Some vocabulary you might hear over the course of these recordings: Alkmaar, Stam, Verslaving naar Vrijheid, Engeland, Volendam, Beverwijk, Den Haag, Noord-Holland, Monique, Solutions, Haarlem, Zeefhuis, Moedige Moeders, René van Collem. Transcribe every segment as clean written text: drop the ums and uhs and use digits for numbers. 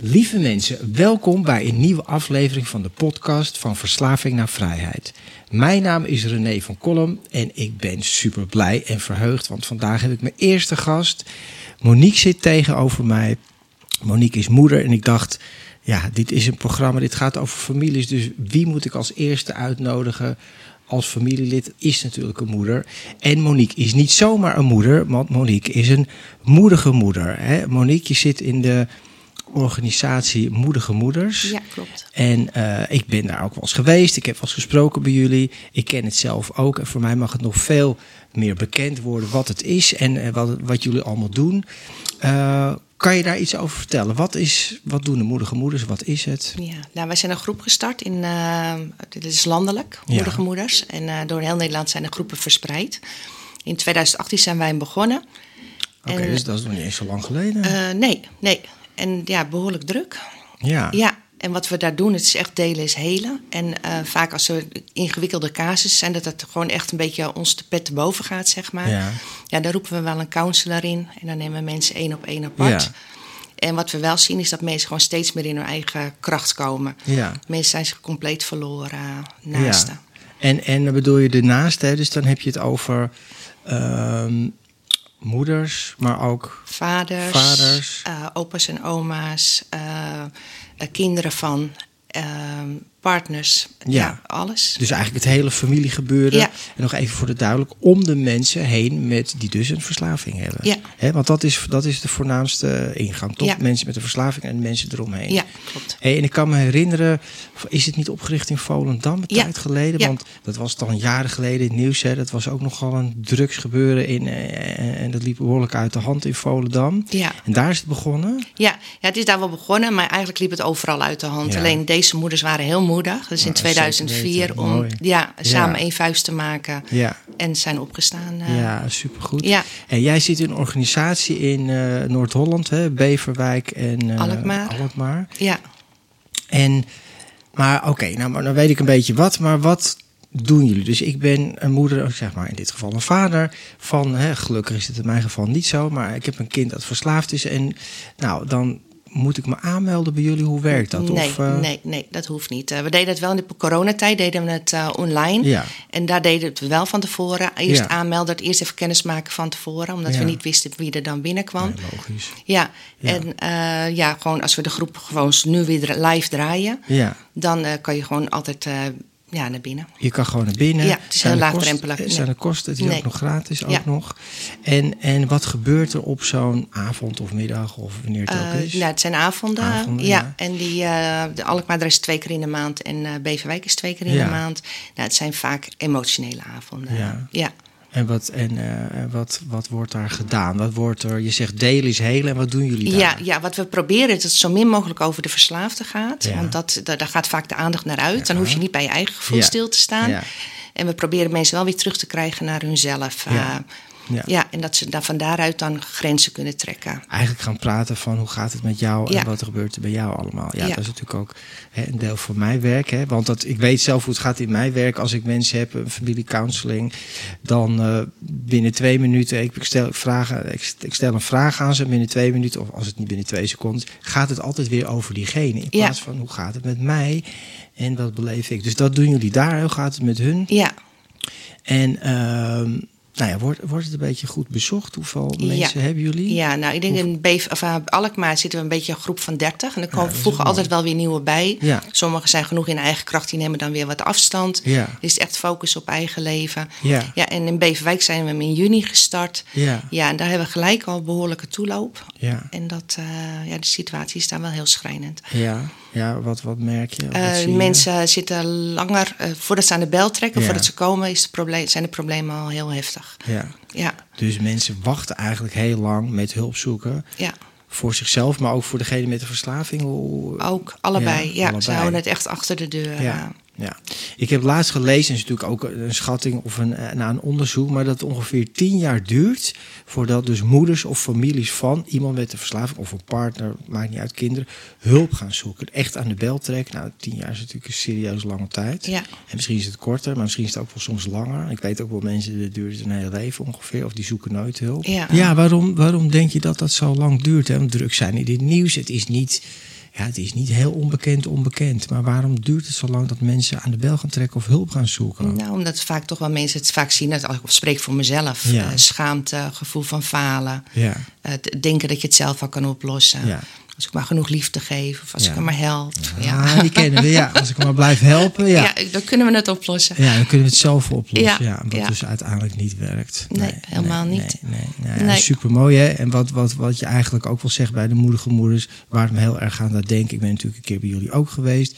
Lieve mensen, welkom bij een nieuwe aflevering van de podcast van Verslaving naar Vrijheid. Mijn naam is René van Collem en ik ben super blij en verheugd, want vandaag heb ik mijn eerste gast. Monique zit tegenover mij. Monique is moeder en ik dacht, ja, dit is een programma, dit gaat over families, dus wie moet ik als eerste uitnodigen? Als familielid is natuurlijk een moeder. En Monique is niet zomaar een moeder, want Monique is een moedige moeder. Hè? Monique, je zit in de organisatie Moedige Moeders. Ja, klopt. En ik ben daar ook wel eens geweest. Ik heb wel eens gesproken bij jullie. Ik ken het zelf ook. En voor mij mag het nog veel meer bekend worden wat het is en wat jullie allemaal doen. Kan je daar iets over vertellen? Wat doen de Moedige Moeders? Wat is het? Ja, nou, wij zijn een groep gestart in, dit is landelijk, Moedige Moeders. En door heel Nederland zijn de groepen verspreid. In 2018 zijn wij begonnen. Oké, dus dat is nog niet eens zo lang geleden. Nee. En ja, behoorlijk druk. Ja. En wat we daar doen, het is echt delen is helen. En vaak als er ingewikkelde casussen zijn, dat het gewoon echt een beetje ons te pet te boven gaat, zeg maar. Ja, daar roepen we wel een counselor in. En dan nemen we mensen één op één apart. Ja. En wat we wel zien, is dat mensen gewoon steeds meer in hun eigen kracht komen. Ja. Mensen zijn zich compleet verloren naasten. Ja. En bedoel je de naasten, dus dan heb je het over moeders, maar ook vaders. Opa's en oma's, kinderen van, partners, alles. Dus eigenlijk het hele familiegebeuren. Ja. En nog even voor de duidelijk, om de mensen heen met die dus een verslaving hebben. Ja. He, want dat is de voornaamste ingang, toch? Ja. Mensen met een verslaving en mensen eromheen. Ja, klopt. Hey, en ik kan me herinneren, is het niet opgericht in Volendam een tijd geleden? Ja. Want dat was dan jaren geleden in het nieuws. Hè? Dat was ook nogal een drugsgebeuren in en dat liep behoorlijk uit de hand in Volendam. Ja. En daar is het begonnen? Ja, het is daar wel begonnen, maar eigenlijk liep het overal uit de hand. Ja. Alleen deze moeders waren heel moedig. Dus in 2004 om samen één vuist te maken. Ja. En zijn opgestaan. Ja, supergoed. Ja. En jij zit in een organisatie in Noord-Holland, hè? Beverwijk en Alkmaar. Ja. En, maar oké, nou maar dan weet ik een beetje wat. Maar wat doen jullie? Dus ik ben een moeder, zeg maar in dit geval een vader van, hè, gelukkig is het in mijn geval niet zo, maar ik heb een kind dat verslaafd is. En nou, dan moet ik me aanmelden bij jullie? Hoe werkt dat? Nee, dat hoeft niet. We deden het wel in de coronatijd, deden we het online. Ja. En daar deden we het wel van tevoren. Eerst aanmelden, eerst even kennis maken van tevoren. Omdat we niet wisten wie er dan binnenkwam. Nee, logisch. Ja. En gewoon als we de groep gewoon nu weer live draaien. Ja. Dan kan je gewoon altijd naar binnen. Je kan gewoon naar binnen. Ja, het is heel laagdrempelig. Zijn er kosten? Het is ook nog gratis. Ook nog. En wat gebeurt er op zo'n avond of middag of wanneer het ook is? Nou, het zijn avonden En de Alkmaar is 2 keer in de maand en Beverwijk is 2 keer in de maand. Nou, het zijn vaak emotionele avonden. Ja. En wat wordt daar gedaan? Wat wordt er? Je zegt delen is helen en wat doen jullie daar? Ja, wat we proberen is dat het zo min mogelijk over de verslaafde gaat. Ja. Want daar gaat vaak de aandacht naar uit. Dan hoef je niet bij je eigen gevoel stil te staan. Ja. En we proberen mensen wel weer terug te krijgen naar hunzelf. En dat ze van daaruit dan grenzen kunnen trekken. Eigenlijk gaan praten van hoe gaat het met jou en wat er gebeurt er bij jou allemaal. Ja, dat is natuurlijk ook een deel van mijn werk. Hè? Want ik weet zelf hoe het gaat in mijn werk. Als ik mensen heb, een familiecounseling, dan binnen 2 minuten... Ik stel een vraag aan ze binnen 2 minuten, of als het niet binnen 2 seconden... gaat het altijd weer over diegene. In plaats van hoe gaat het met mij en wat beleef ik. Dus dat doen jullie daar. Hoe gaat het met hun? Ja. En Nou ja, wordt het een beetje goed bezocht? Hoeveel mensen hebben jullie? Ja, nou, ik denk in Alkmaar zitten we een beetje een groep van 30. En er komen vroeger altijd wel weer nieuwe bij. Ja. Sommigen zijn genoeg in eigen kracht. Die nemen dan weer wat afstand. Ja. Er is echt focus op eigen leven. Ja. Ja, en in Beverwijk zijn we hem in juni gestart. Ja. Ja, en daar hebben we gelijk al behoorlijke toeloop. Ja. En dat, de situatie is daar wel heel schrijnend. Ja. Ja, wat merk je? Mensen zitten langer, voordat ze aan de bel trekken, voordat ze komen, zijn de problemen al heel heftig. Ja. Ja. Dus mensen wachten eigenlijk heel lang met hulp zoeken. Ja. Voor zichzelf, maar ook voor degene met de verslaving. Ook, allebei. Ja, allebei. Ze houden het echt achter de deur. Ja. Ja. Ik heb laatst gelezen, en is natuurlijk ook een schatting of een onderzoek, maar dat het ongeveer 10 jaar duurt voordat dus moeders of families van iemand met een verslaving of een partner, maakt niet uit, kinderen, hulp gaan zoeken. Echt aan de bel trekken. Nou, 10 jaar is natuurlijk een serieus lange tijd. Ja. En misschien is het korter, maar misschien is het ook wel soms langer. Ik weet ook wel mensen, dat duurt een hele leven ongeveer, of die zoeken nooit hulp. Ja, waarom denk je dat dat zo lang duurt? Hè? Want druk zijn in dit nieuws, het is niet... Ja, het is niet heel onbekend. Maar waarom duurt het zo lang dat mensen aan de bel gaan trekken of hulp gaan zoeken? Nou, omdat vaak toch wel mensen het vaak zien. Ik spreek voor mezelf. Ja. Schaamte, gevoel van falen. Ja. Denken dat je het zelf al kan oplossen. Ja. Als ik maar genoeg liefde geef. Of als ik hem maar help. Ja, die kennen we. Ja. Als ik maar blijf helpen. Ja. Ja, dan kunnen we het oplossen. Ja, dan kunnen we het zelf oplossen. Ja. Wat dus uiteindelijk niet werkt. Nee, helemaal niet. Nee. Supermooi, hè? En wat je eigenlijk ook wel zegt bij de Moedige Moeders. Waar ik me heel erg aan dat denk. Ik ben natuurlijk een keer bij jullie ook geweest.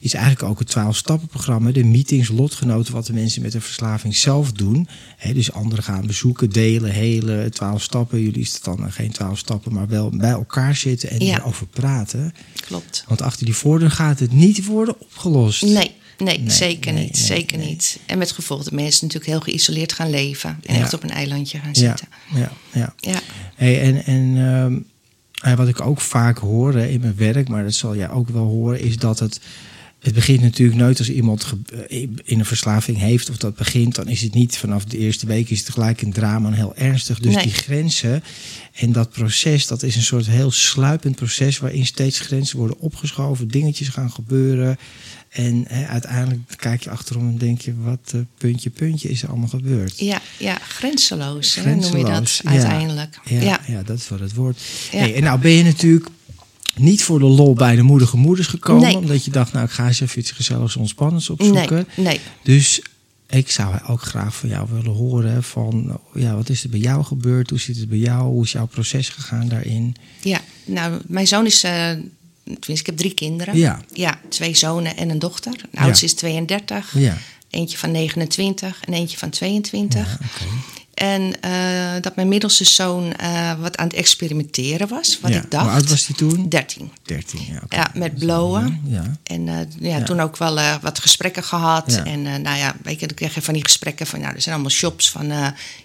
Is eigenlijk ook het 12-stappenprogramma. De meetings, lotgenoten. Wat de mensen met een verslaving zelf doen. Hè, dus anderen gaan bezoeken. Delen, helen. 12 stappen. Jullie is het dan geen 12 stappen. Maar wel bij elkaar zitten. En over praten. Klopt. Want achter die voordeur gaat het niet worden opgelost. Nee, zeker niet. En met gevolg dat mensen natuurlijk heel geïsoleerd gaan leven. En echt op een eilandje gaan zitten. Ja. Hey, en wat ik ook vaak hoor in mijn werk, maar dat zal jij ook wel horen, is dat het begint natuurlijk nooit als iemand in een verslaving heeft of dat begint. Dan is het niet vanaf de eerste week is het gelijk een drama en heel ernstig. Dus die grenzen en dat proces, dat is een soort heel sluipend proces waarin steeds grenzen worden opgeschoven, dingetjes gaan gebeuren. En uiteindelijk kijk je achterom en denk je, wat puntje is er allemaal gebeurd. Ja, grenzeloos, noem je dat uiteindelijk. Ja, dat is wat het woord. Ja. Hey, en nou ben je natuurlijk niet voor de lol bij de Moedige Moeders gekomen. Nee. Omdat je dacht, nou, ik ga eens even iets gezelligs ontspannends opzoeken. Nee. Dus ik zou ook graag van jou willen horen van, ja, wat is er bij jou gebeurd? Hoe zit het bij jou? Hoe is jouw proces gegaan daarin? Ja, nou, mijn zoon is... tenminste, ik heb 3 kinderen. Ja, 2 zonen en een dochter. De oudste is 32. Ja. Eentje van 29 en eentje van 22. Ja, okay. En dat mijn middelste zoon wat aan het experimenteren was. Wat ik dacht. Hoe oud was hij toen? 13. Ja, okay. Ja, met blowen. Ja. En toen ook wel wat gesprekken gehad. Ja. En dan kreeg je van die gesprekken van, nou, er zijn allemaal shops van,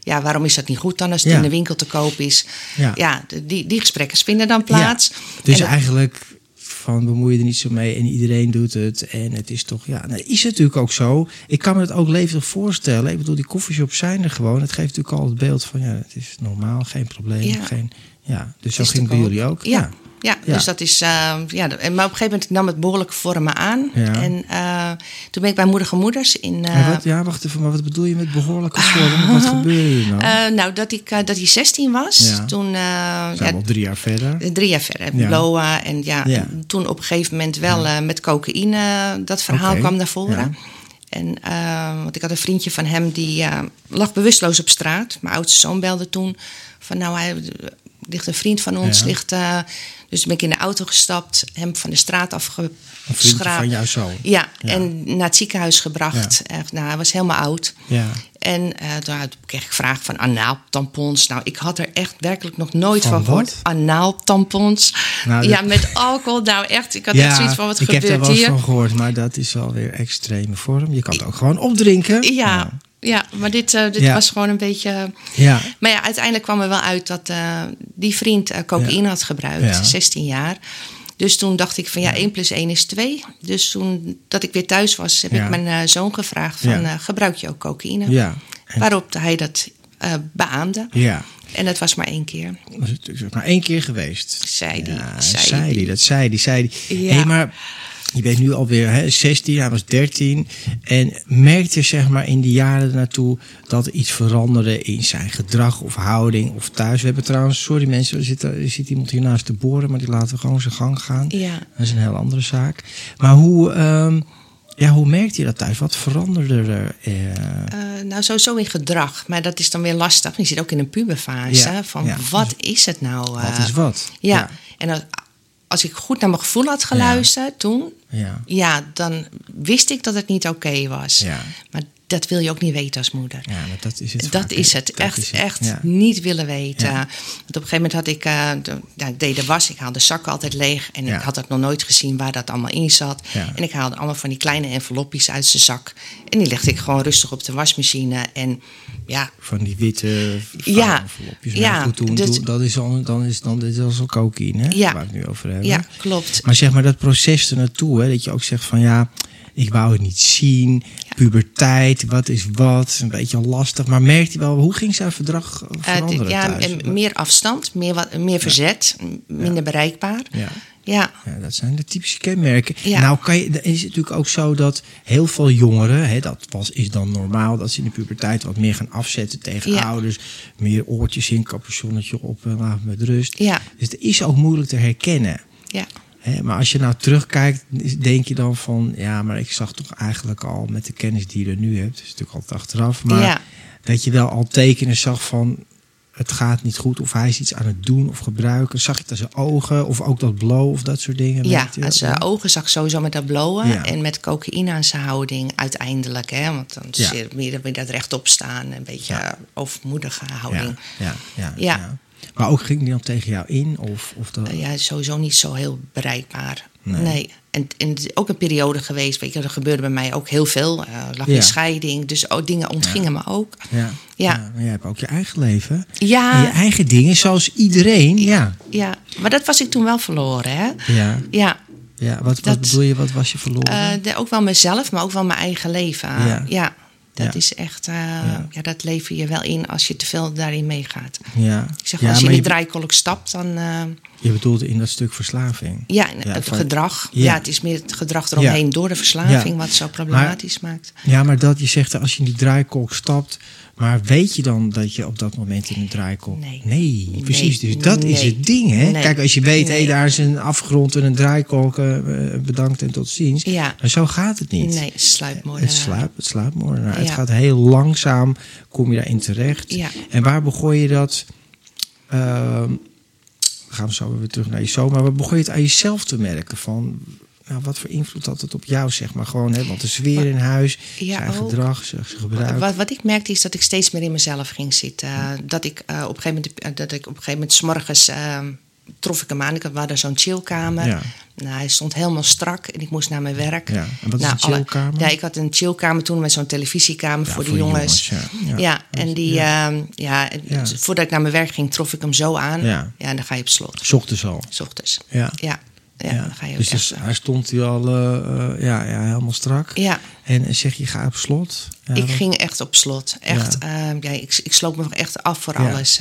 waarom is dat niet goed dan als het in de winkel te koop is? Ja, die gesprekken vinden dan plaats. Ja. Dus eigenlijk van bemoei je er niet zo mee en iedereen doet het. En het is toch, is het natuurlijk ook zo. Ik kan me het ook levendig voorstellen. Ik bedoel, die coffeeshops zijn er gewoon. Het geeft natuurlijk al het beeld van, het is normaal, geen probleem. Ja. Dus zo ging het bij jullie ook. Ja, dus dat is... maar op een gegeven moment nam het behoorlijke vormen aan. Ja. En toen ben ik bij Moedige Moeders in... wacht even, maar wat bedoel je met behoorlijke vormen? Wat gebeurde hier nou? Dat hij 16 was. Ja. Toen... zijn we al 3 jaar verder. 3 jaar verder. Ja. Bloa en toen op een gegeven moment wel met cocaïne. Dat verhaal kwam naar voren. Ja. En want ik had een vriendje van hem die lag bewusteloos op straat. Mijn oudste zoon belde toen van, nou, hij... ligt een vriend van ons, dus ben ik in de auto gestapt, hem van de straat afgeschraapt. Een vriendje van jouw zoon? Ja, en naar het ziekenhuis gebracht. Ja. Hij was helemaal oud. Ja. En toen kreeg ik vragen van anaaltampons. Nou, ik had er echt werkelijk nog nooit van gehoord. Anaaltampons. Nou, met alcohol. Nou, echt, ik had echt zoiets van, wat gebeurt hier? Ik heb er wel eens van gehoord, maar dat is wel weer extreme vorm. Je kan het ook gewoon opdrinken. Ja. Ja, maar dit was gewoon een beetje... Ja. Maar ja, uiteindelijk kwam er wel uit dat die vriend cocaïne had gebruikt, 16 jaar. Dus toen dacht ik van 1 + 1 = 2. Dus toen dat ik weer thuis was, heb ik mijn zoon gevraagd van... gebruik je ook cocaïne? Ja. Waarop hij dat beaamde. Ja. En dat was maar 1 keer. Dat is natuurlijk maar 1 keer geweest. Zei die. Dat zei die. Hé, maar... je bent nu alweer 16, hij was 13. En merkte zeg maar in die jaren naartoe dat er iets veranderde in zijn gedrag of houding of thuis. We hebben trouwens, sorry mensen, er zit iemand hier naast te boren, maar die laten we gewoon zijn gang gaan. Ja. Dat is een heel andere zaak. Maar hoe merkte je dat thuis? Wat veranderde er? Nou, sowieso in gedrag. Maar dat is dan weer lastig. Je zit ook in een puberfase. Ja, van ja. Wat is het nou? Wat is wat? Ja, ja. En als ik goed naar mijn gevoel had geluisterd toen... Ja. Ja, dan wist ik dat het niet oké was. Ja. Maar dat wil je ook niet weten als moeder. Ja, maar dat is het. Echt niet willen weten. Ja. Want op een gegeven moment had ik... ik deed de was, ik haalde de zakken altijd leeg. En ik had dat nog nooit gezien waar dat allemaal in zat. Ja. En ik haalde allemaal van die kleine envelopjes uit zijn zak. En die legde ik gewoon rustig op de wasmachine. En ja... Van die witte envelopjes. Ja, goed doen, dus, dat is al, dan is al cocaïne, hè? Ja. Waar we het nu over hebben. Ja, klopt. Maar zeg maar dat proces ernaartoe, hè? Dat je ook zegt van ja... Ik wou het niet zien. Ja. Puberteit, wat is wat? Een beetje lastig. Maar merkte je wel, hoe ging zijn verdrag veranderen thuis? En meer afstand, meer verzet, minder bereikbaar. Ja. Ja. Ja, dat zijn de typische kenmerken. Ja. Nou is het natuurlijk ook zo dat heel veel jongeren... is dan normaal dat ze in de puberteit wat meer gaan afzetten tegen ouders. Meer oortjes in, capuchonnetje op, laat me met rust. Ja. Dus dat is ook moeilijk te herkennen. Ja. He, maar als je nou terugkijkt, denk je dan van... ja, maar ik zag toch eigenlijk al met de kennis die je er nu hebt... dat is natuurlijk altijd achteraf, maar dat je wel al tekenen zag van... het gaat niet goed of hij is iets aan het doen of gebruiken. Zag je het aan zijn ogen of ook dat blowen of dat soort dingen? Ja, aan zijn ogen zag ik sowieso met dat blowen. Ja. En met cocaïne aan zijn houding uiteindelijk. Hè? Want dan zit meer dat rechtop staan. Een beetje overmoedige houding. Ja. Maar ook ging die dan tegen jou in? Of dat... Ja, sowieso niet zo heel bereikbaar. Nee. En ook een periode geweest. Weet je, er gebeurde bij mij ook heel veel. Lag in scheiding. Dus dingen ontgingen me ook. Ja. Maar jij hebt ook je eigen leven. Ja. En je eigen dingen, zoals iedereen. Ja. Maar dat was ik toen wel verloren, hè? Ja. Wat bedoel je? Wat was je verloren? Ook wel mezelf, maar ook wel mijn eigen leven. Ja. Dat is echt, dat lever je wel in als je te veel daarin meegaat. Ja. Ik zeg, als je in die draaikolk stapt, dan... Je bedoelde in dat stuk verslaving. Ja, het gedrag. Ja. Het is meer het gedrag eromheen door de verslaving... wat zo problematisch maakt. Ja, maar dat je zegt, als je in die draaikolk stapt... maar weet je dan dat je op dat moment in een draaikolk... Nee, precies. Dus dat is het ding, hè? Nee. Kijk, als je weet, daar is een afgrond en een draaikolk... bedankt en tot ziens. Ja. Maar zo gaat het niet. Nee, het sluipmoordenaar. Het gaat heel langzaam, kom je daarin terecht. Ja. En waar begon je dat... gaan we zo weer terug naar je zoon. Maar begon je het aan jezelf te merken? Van, nou, wat voor invloed had het op jou, zeg maar? Gewoon, hè, want de sfeer in huis, zijn gedrag, zijn gebruik. Wat ik merkte is dat ik steeds meer in mezelf ging zitten. Dat ik op een gegeven moment 's morgens... trof ik hem aan. Ik had zo'n chillkamer. Ja. Nou, hij stond helemaal strak en ik moest naar mijn werk. Ja. En wat is een chillkamer? Ik had een chillkamer toen met zo'n televisiekamer voor de jongens. Voordat ik naar mijn werk ging, trof ik hem zo aan. Ja, en dan ga je op slot. 's Ochtends al? 's Ochtends, ja. Ja, dan ga je dus hij stond hier al helemaal strak. Ja. En zeg je, ga op slot? Ja, ik ging echt op slot. Echt, ik sloot me echt af voor alles.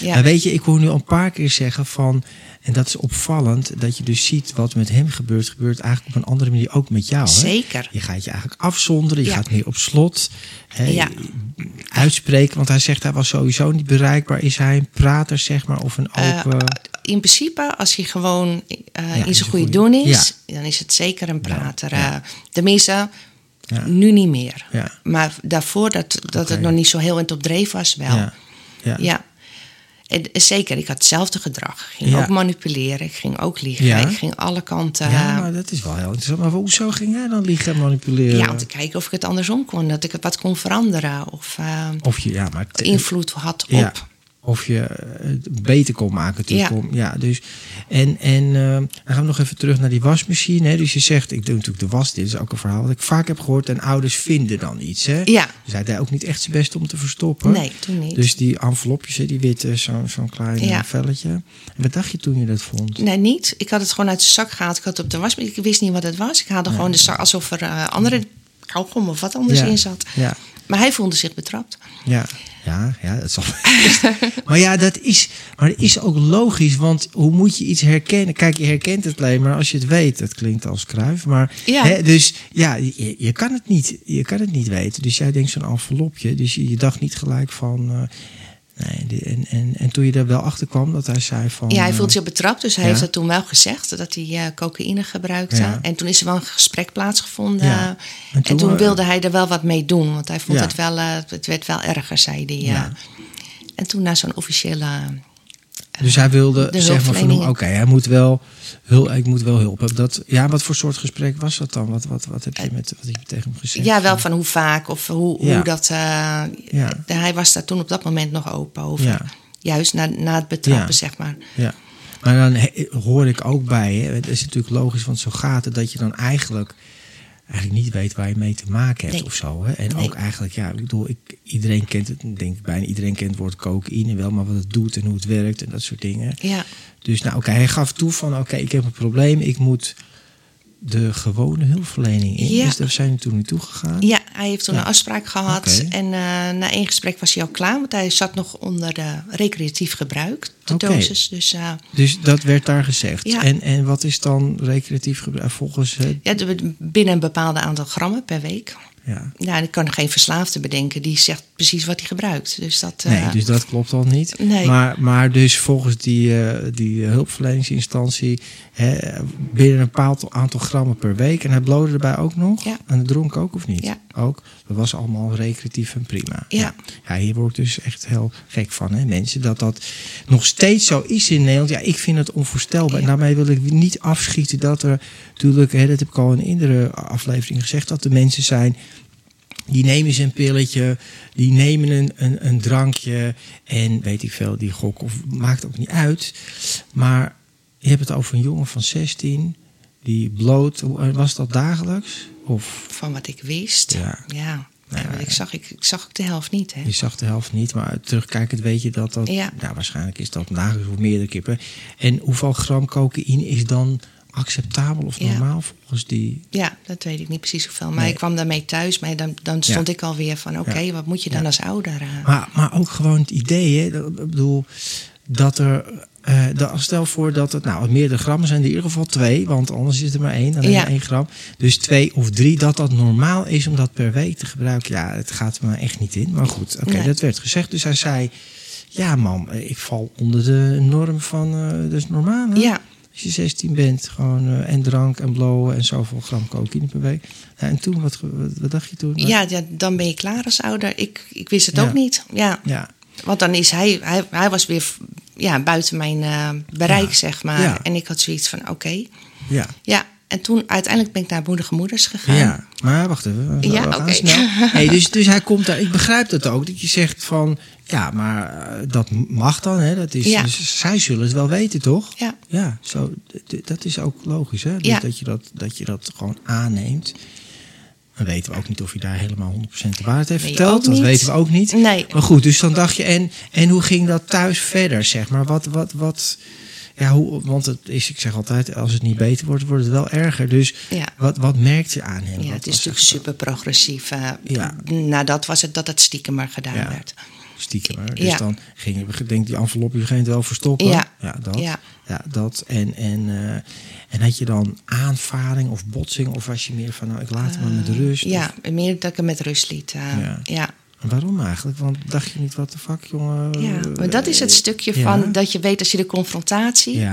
Ja. Weet je, ik hoor nu al een paar keer zeggen van... en dat is opvallend, dat je dus ziet wat met hem gebeurt eigenlijk op een andere manier ook met jou. Hè? Zeker. Je gaat je eigenlijk afzonderen, je gaat meer op slot. Hè? Ja. Uitspreken, want hij zegt hij was sowieso niet bereikbaar. Is hij een prater, zeg maar, of een open... In principe, als hij gewoon in zijn goede doen is... dan is het zeker een prater. Ja. Tenminste, nu niet meer. Ja. Maar daarvoor, dat het nog niet zo heel in het op dreef was, wel. Ja. En zeker, ik had hetzelfde gedrag. Ik ging ook manipuleren, ik ging ook liegen. Ja. Ik ging alle kanten... Ja, maar dat is wel heel interessant. Maar hoezo ging jij dan liegen en manipuleren? Ja, om te kijken of ik het andersom kon. Dat ik het wat kon veranderen. Of invloed had op... Ja. Of je het beter kon maken. Dus. En dan gaan we nog even terug naar die wasmachine. Hè? Dus je zegt, ik doe natuurlijk de was. Dit is ook een verhaal wat ik vaak heb gehoord. En ouders vinden dan iets. Hè? Ja. Dus hij deed ook niet echt zijn best om te verstoppen. Nee, toen niet. Dus die envelopjes, die witte, zo'n klein velletje. En wat dacht je toen je dat vond? Nee, niet. Ik had het gewoon uit de zak gehaald. Ik had het op de wasmachine. Ik wist niet wat het was. Ik haalde gewoon de zak alsof er andere kauwgom of wat anders in zat. Ja. Maar hij voelde zich betrapt. Ja. Ja, dat zal maar ja, dat is ook logisch, want hoe moet je iets herkennen? Kijk, je herkent het alleen maar als je het weet. Dat klinkt als Kruif, maar ja. Hè, dus ja, je kan het niet weten. Dus jij denkt zo'n envelopje, dus je dacht niet gelijk van... En toen je daar wel achter kwam dat hij zei van... Ja, hij voelt zich betrapt, dus hij heeft dat toen wel gezegd. Dat hij cocaïne gebruikte. Ja. En toen is er wel een gesprek plaatsgevonden. Ja. En toen wilde hij er wel wat mee doen. Want hij vond het wel... het werd wel erger, zei hij. Ja. En toen naar zo'n officiële... dus hij wilde zeggen van... Oké, ik moet wel hulp hebben. Wat voor soort gesprek was dat dan? Wat heb je tegen hem gezegd? Ja, wel van hoe vaak of hoe dat... Hij was daar toen op dat moment nog open over. Ja. Juist na het betrappen, zeg maar. Ja. Maar dan hoor ik ook bij... Hè, het is natuurlijk logisch, want zo gaat het... dat je dan eigenlijk niet weet waar je mee te maken hebt of zo. Hè? Ook eigenlijk, iedereen kent het, denk ik bijna. Iedereen kent het woord cocaïne wel, maar wat het doet en hoe het werkt en dat soort dingen. Ja. Dus hij gaf toe van, ik heb een probleem. Ik moet de gewone hulpverlening in. Ja. Dus daar zijn we toen naartoe gegaan. Ja, hij heeft toen een afspraak gehad. Okay. En na één gesprek was hij al klaar, want hij zat nog onder de recreatief gebruik, de dosis. Dus dat werd daar gezegd. Ja. En wat is dan recreatief gebruik volgens... binnen een bepaald aantal grammen per week. Ja. Nou, ik kan geen verslaafde bedenken die zegt precies wat hij gebruikt. Dus dat, dus dat klopt al niet. Nee. Maar dus volgens die hulpverleningsinstantie binnen een bepaald aantal grammen per week. En hij blode erbij ook nog. Ja. En hij dronk ook of niet? Ja. Ook. Dat was allemaal recreatief en prima. Ja. Ja, hier word ik dus echt heel gek van. Hè? Mensen, dat nog steeds zo is in Nederland. Ja, ik vind het onvoorstelbaar. Ja. En daarmee wil ik niet afschieten dat er natuurlijk... dat heb ik al in een eerdere aflevering gezegd... dat er mensen zijn... die nemen ze een pilletje, die nemen een drankje... en weet ik veel, die gok of maakt ook niet uit. Maar je hebt het over een jongen van 16... die bloot... was dat dagelijks? Of? Van wat ik wist, Ik zag ook de helft niet. Hè? Je zag de helft niet, maar terugkijkend weet je dat... Ja. Nou, waarschijnlijk is dat dagelijks of meerdere kippen. En hoeveel gram cocaïne is dan... acceptabel of normaal volgens die... Ja, dat weet ik niet precies hoeveel. Maar ik kwam daarmee thuis. Maar dan stond ik alweer van... wat moet je dan als ouder aan? Maar ook gewoon het idee, hè. Ik bedoel, dat er... stel voor dat het... Nou, meerdere grammen zijn in ieder geval 2. Want anders is er maar 1. Dan heb je 1 gram. Dus 2 of 3. Dat normaal is om dat per week te gebruiken. Ja, het gaat me echt niet in. Maar goed, dat werd gezegd. Dus hij zei... Ja, mam, ik val onder de norm van... dat is normaal, hè? Ja. Als je 16 bent, gewoon en drank en blowen en zoveel gram cocaïne per week. Nou, en toen, wat dacht je toen? Ja, dan ben je klaar als ouder. Ik wist het ook niet. Ja. Want dan is hij was weer buiten mijn bereik, zeg maar. Ja. En ik had zoiets van, oké. Ja. Ja. En toen uiteindelijk ben ik naar Moedige Moeders gegaan. Ja, maar wacht even. Ja, oké. Hey, dus hij komt daar. Ik begrijp dat ook. Dat je zegt van, maar dat mag dan. Hè? Dat is, dus, zij zullen het wel weten, toch? Ja. Ja, zo, dat is ook logisch. Hè? Dus dat je dat gewoon aanneemt. Dan weten we ook niet of je daar helemaal 100% de waarheid heeft verteld. Dat weten we ook niet. Nee. Maar goed, dus dan dacht je... En hoe ging dat thuis verder, zeg maar? Wat Ja, want het is, ik zeg altijd, als het niet beter wordt, wordt het wel erger. Dus wat merkt je aan hem? Ja, het is natuurlijk super progressief. Nadat was het dat het stiekem maar gedaan werd. Stiekem maar. Dus dan ging je, denk die envelop, je ging het wel verstoppen. Ja, dat. En had je dan aanvaring of botsing? Of was je meer van, ik laat hem met rust? Ja, of? Meer dat ik hem met rust liet. Waarom eigenlijk? Want dacht je niet, wat de fuck, jongen? Ja, maar dat is het stukje van dat je weet als je de confrontatie...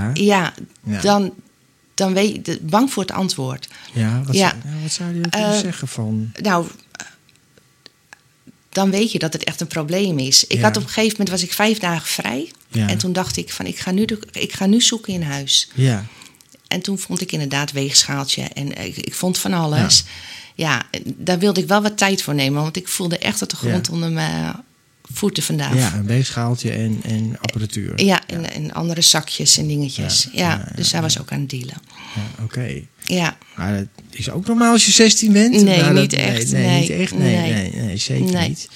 Dan weet je, bang voor het antwoord. Ja, wat zou je kunnen zeggen van? Nou, dan weet je dat het echt een probleem is. Ik had op een gegeven moment, was ik 5 dagen vrij. Ja. En toen dacht ik van, ik ga nu zoeken in huis. Ja. En toen vond ik inderdaad weegschaaltje en ik vond van alles... Ja. Ja, daar wilde ik wel wat tijd voor nemen. Want ik voelde echt dat de grond onder mijn voeten vandaag. Ja, een weegschaaltje en apparatuur. Ja, en andere zakjes en dingetjes. Dus hij was ook aan het dealen. Ja, oké. Ja. Maar dat is ook normaal als je 16 bent? Nee, niet echt. Nee, zeker niet.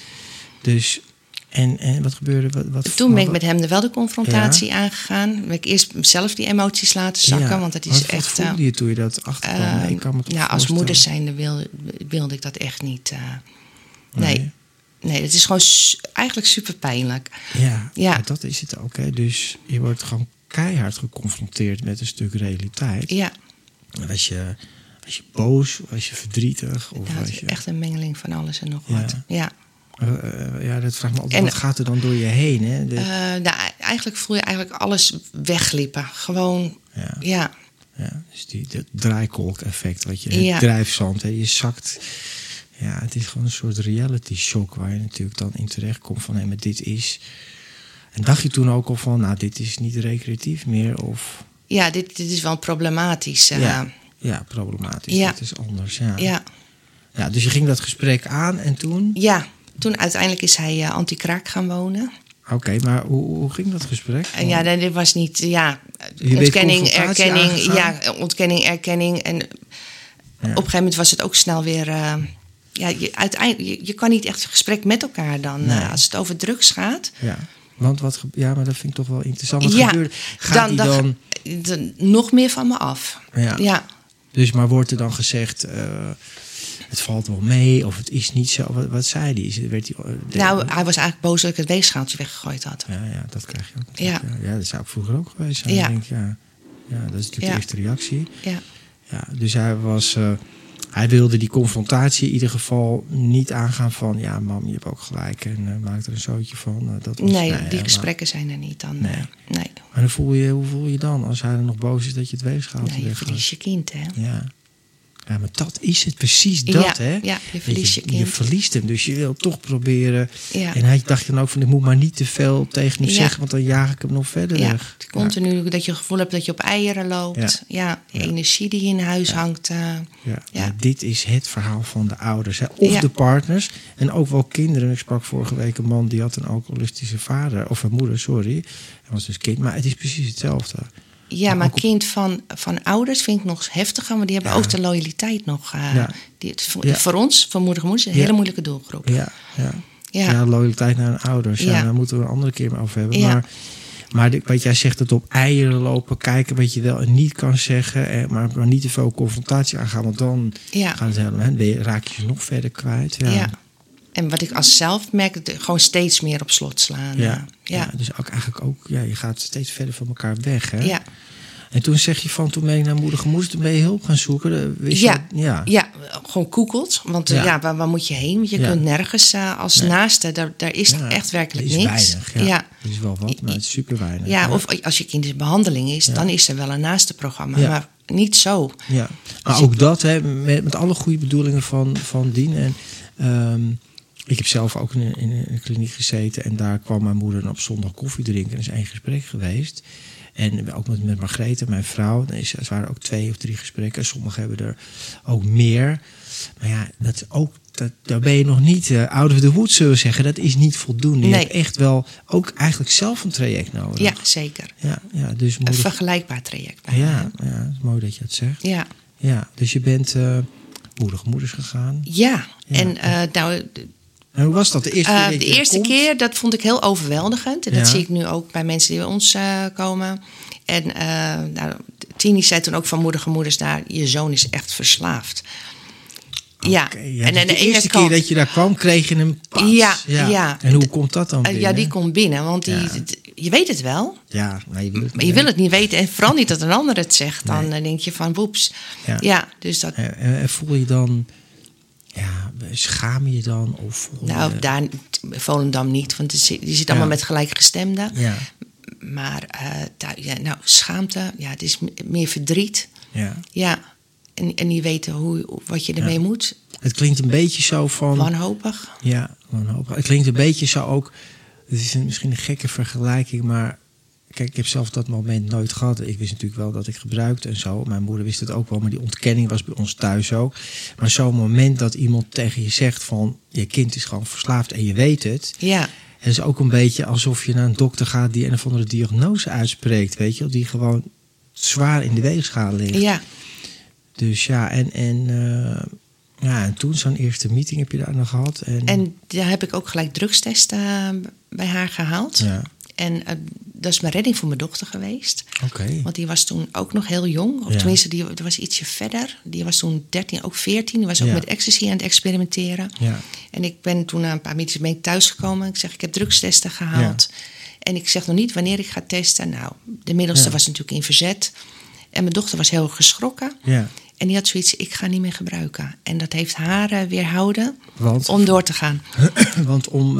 Dus... En wat gebeurde? Toen ben ik met hem wel de confrontatie aangegaan. Ben ik eerst zelf die emoties laten zakken. Ja, want dat is echt. Wat voelde je toen je dat achterkwam? Nee, ik kan me als moeder zijnde wilde ik dat echt niet. Nee. Nee, het is gewoon eigenlijk super pijnlijk. Ja, ja. Dat is het ook. Hè? Dus je wordt gewoon keihard geconfronteerd met een stuk realiteit. Ja. En was je boos, was je verdrietig? Of ja, was je... Echt een mengeling van alles en nog wat. Ja. Ja, dat vraagt me altijd, wat gaat er dan door je heen? Hè? Eigenlijk voel je eigenlijk alles wegliepen. Gewoon, ja. Dus dat draaikolk-effect, wat je het drijfzand, hè, je zakt. Ja, het is gewoon een soort reality shock waar je natuurlijk dan in terecht komt van, hé, maar dit is... En dacht je toen ook al van, nou, dit is niet recreatief meer, of... Ja, dit is wel problematisch. Ja, problematisch. Ja. Dat is anders, ja. Ja, dus je ging dat gesprek aan en toen? Ja, toen uiteindelijk is hij anti-kraak gaan wonen. Oké, maar hoe ging dat gesprek? Ja, dit was niet... Ja, ontkenning, erkenning. Aangegaan. Ja, ontkenning, erkenning. En op een gegeven moment was het ook snel weer... je kan niet echt een gesprek met elkaar dan, als het over drugs gaat. Ja, want maar dat vind ik toch wel interessant. Wat gebeurt? Gaat die dan nog meer van me af. Ja. Dus maar wordt er dan gezegd... het valt wel mee, of het is niet zo. Wat zei hij? Hij was eigenlijk boos dat ik het weegschaaltje weggegooid had. Ja, dat krijg je ook. Ja, dat zou ik vroeger ook geweest zijn. Ja. Dat is natuurlijk de eerste reactie. Ja. Dus hij was... hij wilde die confrontatie in ieder geval niet aangaan van... ja, mam, je hebt ook gelijk en maak er een zootje van. Die gesprekken zijn er niet dan. Nee. Maar dan hoe voel je dan als hij er nog boos is dat je het weegschaaltje weggaat? Je verliest je kind, hè? Ja. Ja, maar dat is het, precies dat, hè? Ja, je verliest je kind. Je verliest hem, dus je wil toch proberen. Ja. En hij dacht dan ook van, ik moet maar niet te veel tegen hem zeggen... want dan jaag ik hem nog verder weg. Het continu dat je het gevoel hebt dat je op eieren loopt. Ja. Energie die in huis hangt. Ja, dit is het verhaal van de ouders, hè? Of de partners en ook wel kinderen. Ik sprak vorige week een man die had een alcoholistische vader... of een moeder, sorry. Hij was dus kind, maar het is precies hetzelfde. Ja, maar kind van ouders vind ik nog heftiger... maar die hebben ook de loyaliteit nog. Voor ons, voor moedige moeders, een hele moeilijke doelgroep. Ja, loyaliteit naar hun ouders. Ja. Daar moeten we een andere keer over hebben. Ja. Maar wat jij zegt, dat op eieren lopen, kijken wat je wel en niet kan zeggen... maar niet te veel confrontatie aangaan, want dan gaan ze helemaal, raak je ze nog verder kwijt. Ja. En wat ik als zelf merk, gewoon steeds meer op slot slaan. Ja, dus ook, je gaat steeds verder van elkaar weg, hè? Ja. En toen zeg je van, toen ben ik naar moedige moeders, toen ben je hulp gaan zoeken. Gewoon googeld. Want waar moet je heen? Je kunt nergens als naaste, daar is echt werkelijk niks. Er is niks. Weinig, Er is wel wat, maar het is super weinig. Ja, of als je kind in behandeling is, dan is er wel een naaste programma. Ja. Maar niet zo. Ja, maar dus ook dat, hè, met alle goede bedoelingen van dien en... Ik heb zelf ook in een kliniek gezeten en daar kwam mijn moeder op zondag koffie drinken. Er is één gesprek geweest. En ook met Margrethe, mijn vrouw. Er waren ook 2 of 3 gesprekken. Sommigen hebben er ook meer. Maar ja, daar ben je nog niet out of the woods, zullen we zeggen. Dat is niet voldoende. Je hebt echt wel ook eigenlijk zelf een traject nodig. Ja, zeker. Ja, dus een vergelijkbaar traject. Ja, dat is mooi dat je het zegt. Ja, dus je bent moedige moeders gegaan. Ja. En en hoe was dat de eerste keer? De eerste keer, dat vond ik heel overweldigend. En dat zie ik nu ook bij mensen die bij ons komen. En Tini zei toen ook van moedige moeders daar... je zoon is echt verslaafd. En de eerste keer dat je daar kwam, kreeg je hem pas. Ja. En hoe komt dat dan binnen? Ja, die komt binnen, want je weet het wel. Ja, maar je wil het niet weten. En vooral niet dat een ander het zegt. Dan denk je van boeps. Ja, dus dat... En voel je dan... Ja, schaam je dan? Daar Volendam niet, want je zit allemaal met gelijkgestemden. Ja. Maar schaamte, het is meer verdriet. Ja. En niet weten wat je ermee moet. Het klinkt een beetje zo van... Wanhopig. Ja, wanhopig. Het klinkt een beetje zo ook... Het is misschien een gekke vergelijking, maar... Kijk, ik heb zelf dat moment nooit gehad. Ik wist natuurlijk wel dat ik gebruikte en zo. Mijn moeder wist het ook wel, maar die ontkenning was bij ons thuis ook. Maar zo'n moment dat iemand tegen je zegt van... je kind is gewoon verslaafd en je weet het. Ja. Het is ook een beetje alsof je naar een dokter gaat... die een of andere diagnose uitspreekt, weet je? Die gewoon zwaar in de weegschaal ligt. Ja. Dus en toen zo'n eerste meeting heb je daar nog gehad. En daar heb ik ook gelijk drugstesten bij haar gehaald. Ja. En dat is mijn redding voor mijn dochter geweest. Okay. Want die was toen ook nog heel jong. Of tenminste, die was ietsje verder. Die was toen 13, ook 14. Die was ook met ecstasy aan het experimenteren. Ja. En ik ben toen na een paar minuten ben ik thuisgekomen. Ik zeg, ik heb drugstesten gehaald. Ja. En ik zeg nog niet wanneer ik ga testen. Nou, de middelste was natuurlijk in verzet. En mijn dochter was heel geschrokken. Ja. En die had zoiets, ik ga niet meer gebruiken. En dat heeft haar weerhouden om door te gaan. Want om...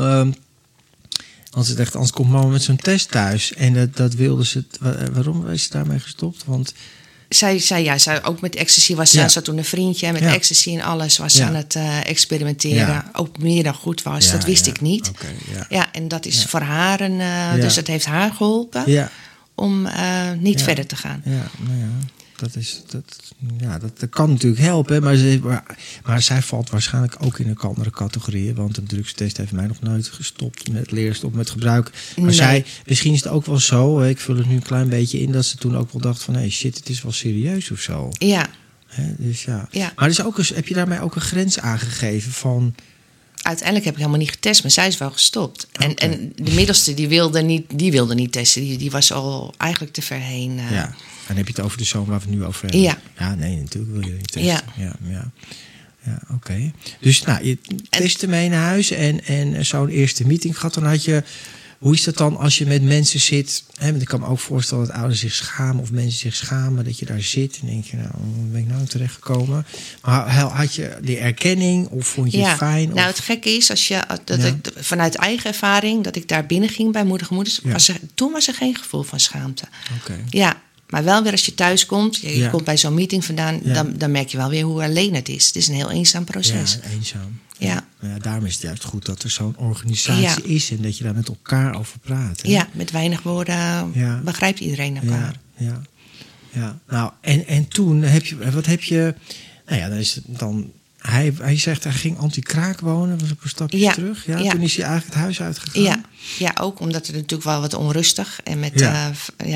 Anders komt mama met zo'n test thuis. En dat wilde ze... Waarom is ze daarmee gestopt? Want... Zij ook met ecstasy was. Ze had toen een vriendje. Met ecstasy en alles was ze aan het experimenteren. Ja. Ook meer dan goed was. Ja, dat wist ik niet. Okay, en dat is voor haar een... Dus dat heeft haar geholpen om niet verder te gaan. Ja, nou ja. Dat kan natuurlijk helpen. Maar zij valt waarschijnlijk ook in een andere categorie. Want een drugstest heeft mij nog nooit gestopt met leerstof, met gebruik. Maar zij, misschien is het ook wel zo, ik vul het nu een klein beetje in, dat ze toen ook wel dacht van, het is wel serieus of zo. Ja. Dus. Maar dus ook, heb je daarmee ook een grens aangegeven van... Uiteindelijk heb ik helemaal niet getest, maar zij is wel gestopt. Okay. En de middelste, die wilde niet testen. Die was al eigenlijk te ver heen. En heb je het over de zomer waar we het nu over hebben? Ja. Ja, nee, natuurlijk wil je niet testen. Ja, oké. Dus nou, je testte mee naar huis en zo'n eerste meeting gehad. Dan had je... Hoe is dat dan als je met mensen zit? Hè, want ik kan me ook voorstellen dat ouders zich schamen of mensen zich schamen. Dat je daar zit en denk je, nou, hoe ben ik nou terechtgekomen? Maar had je die erkenning of vond je het fijn? Nou, het gekke is, ik, vanuit eigen ervaring, dat ik daar binnen ging bij Moedige Moeders. Ja. Toen was er geen gevoel van schaamte. Okay. Ja, maar wel weer als je thuis komt. Je komt bij zo'n meeting vandaan. Ja. Dan merk je wel weer hoe alleen het is. Het is een heel eenzaam proces. Ja, eenzaam. Ja, daarom is het juist goed dat er zo'n organisatie is en dat je daar met elkaar over praat. Hè? Ja, met weinig woorden begrijpt iedereen elkaar. Ja. Nou, en toen heb je? Nou ja, dan is het dan. Hij zegt, hij ging anti-kraak wonen, was een stapje terug. Ja, toen is hij eigenlijk het huis uitgegaan. Ja, ook omdat het natuurlijk wel wat onrustig. En met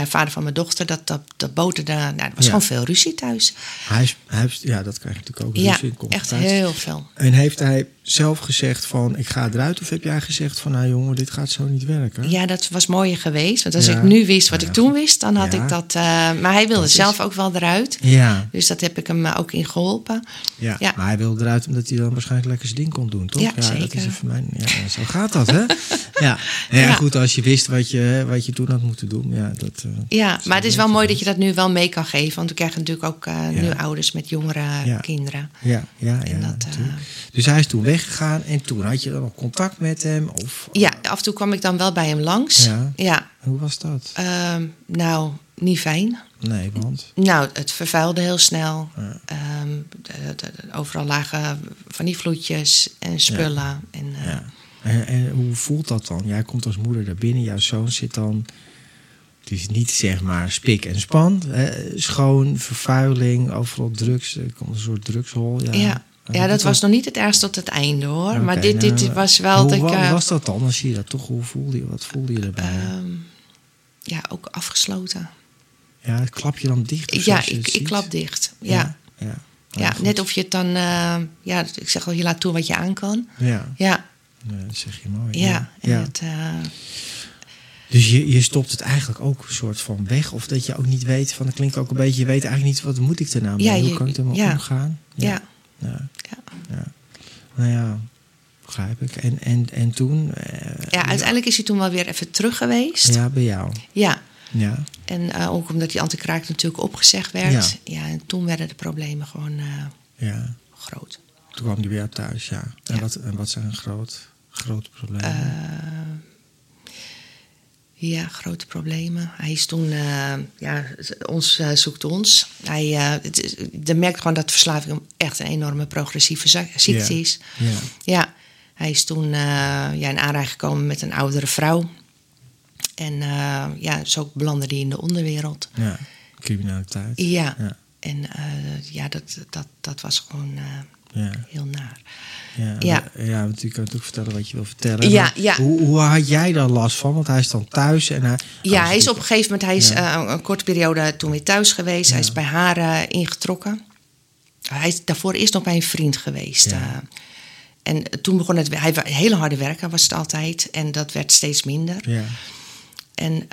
vader van mijn dochter, dat boten daar... Nou, er was gewoon veel ruzie thuis. Dat krijg je natuurlijk ook. Ruzie in echt heel veel. En heeft hij zelf gezegd van, ik ga eruit? Of heb jij gezegd van, nou jongen, dit gaat zo niet werken? Ja, dat was mooier geweest. Want als ik nu wist wat ik toen wist, dan had ik dat... maar hij wilde zelf ook wel eruit. Ja. Dus dat heb ik hem ook in geholpen. Ja, maar hij wilde eruit omdat hij dan waarschijnlijk lekker zijn ding kon doen, toch? Ja, zeker. Dat is even mijn... Ja, zo gaat dat, hè? Goed, als je wist wat je toen had moeten doen. Ja, maar het is wel mooi dat je dat nu wel mee kan geven. Want we krijgen natuurlijk ook nu ouders met jongere kinderen. Dus hij is toen weggegaan en toen had je dan nog contact met hem? Of, ja, af en toe kwam ik dan wel bij hem langs. Ja. Hoe was dat? Nou, niet fijn. Nee, want? Nou, het vervuilde heel snel. Ja. Overal lagen van die vloedjes en spullen. Ja. En hoe voelt dat dan? Jij komt als moeder daar binnen, jouw zoon zit dan... Het is niet, zeg maar, spik en span. Schoon, vervuiling, overal drugs. Er komt een soort drugshol. Ja, dat was nog niet het ergste tot het einde, hoor. Okay, maar dit was wel... Hoe was dat dan? Als je dat toch, wat voelde je erbij? Ook afgesloten. Ja, klap je dan dicht? Of ja, ik klap dicht. Ja, net of je het dan... ik zeg al, je laat toe wat je aan kan. Ja. Nee, dat zeg je mooi. Ja. Het, dus je stopt het eigenlijk ook een soort van weg. Of dat je ook niet weet, van dat klinkt ook een beetje... Je weet eigenlijk niet, wat moet ik daarna mee? Hoe kan ik ermee omgaan? Ja. Nou ja, begrijp ik. En toen? Uiteindelijk is hij toen wel weer even terug geweest. Ja, bij jou. Ja. En ook omdat die anti-kraak natuurlijk opgezegd werd. Ja, en toen werden de problemen gewoon groot. Toen kwam hij weer thuis, En wat zijn grote problemen? Grote problemen. Hij is toen... ons zoekt ons. Hij merkt gewoon dat verslaving echt een enorme progressieve ziekte is. Ja, hij is toen in aanraking gekomen met een oudere vrouw. En zo belandde hij in de onderwereld. Ja, criminaliteit. Ja. En dat was gewoon... heel naar. Ja, want u kunt ook vertellen wat je wil vertellen. Ja. Hoe had jij daar last van? Want hij is dan thuis. En hij is op een gegeven moment... Hij is een korte periode toen weer thuis geweest. Hij is bij haar ingetrokken. Hij is daarvoor eerst nog bij een vriend geweest. Ja. En toen begon het... Hij was heel harde werker, was het altijd. En dat werd steeds minder. Ja. En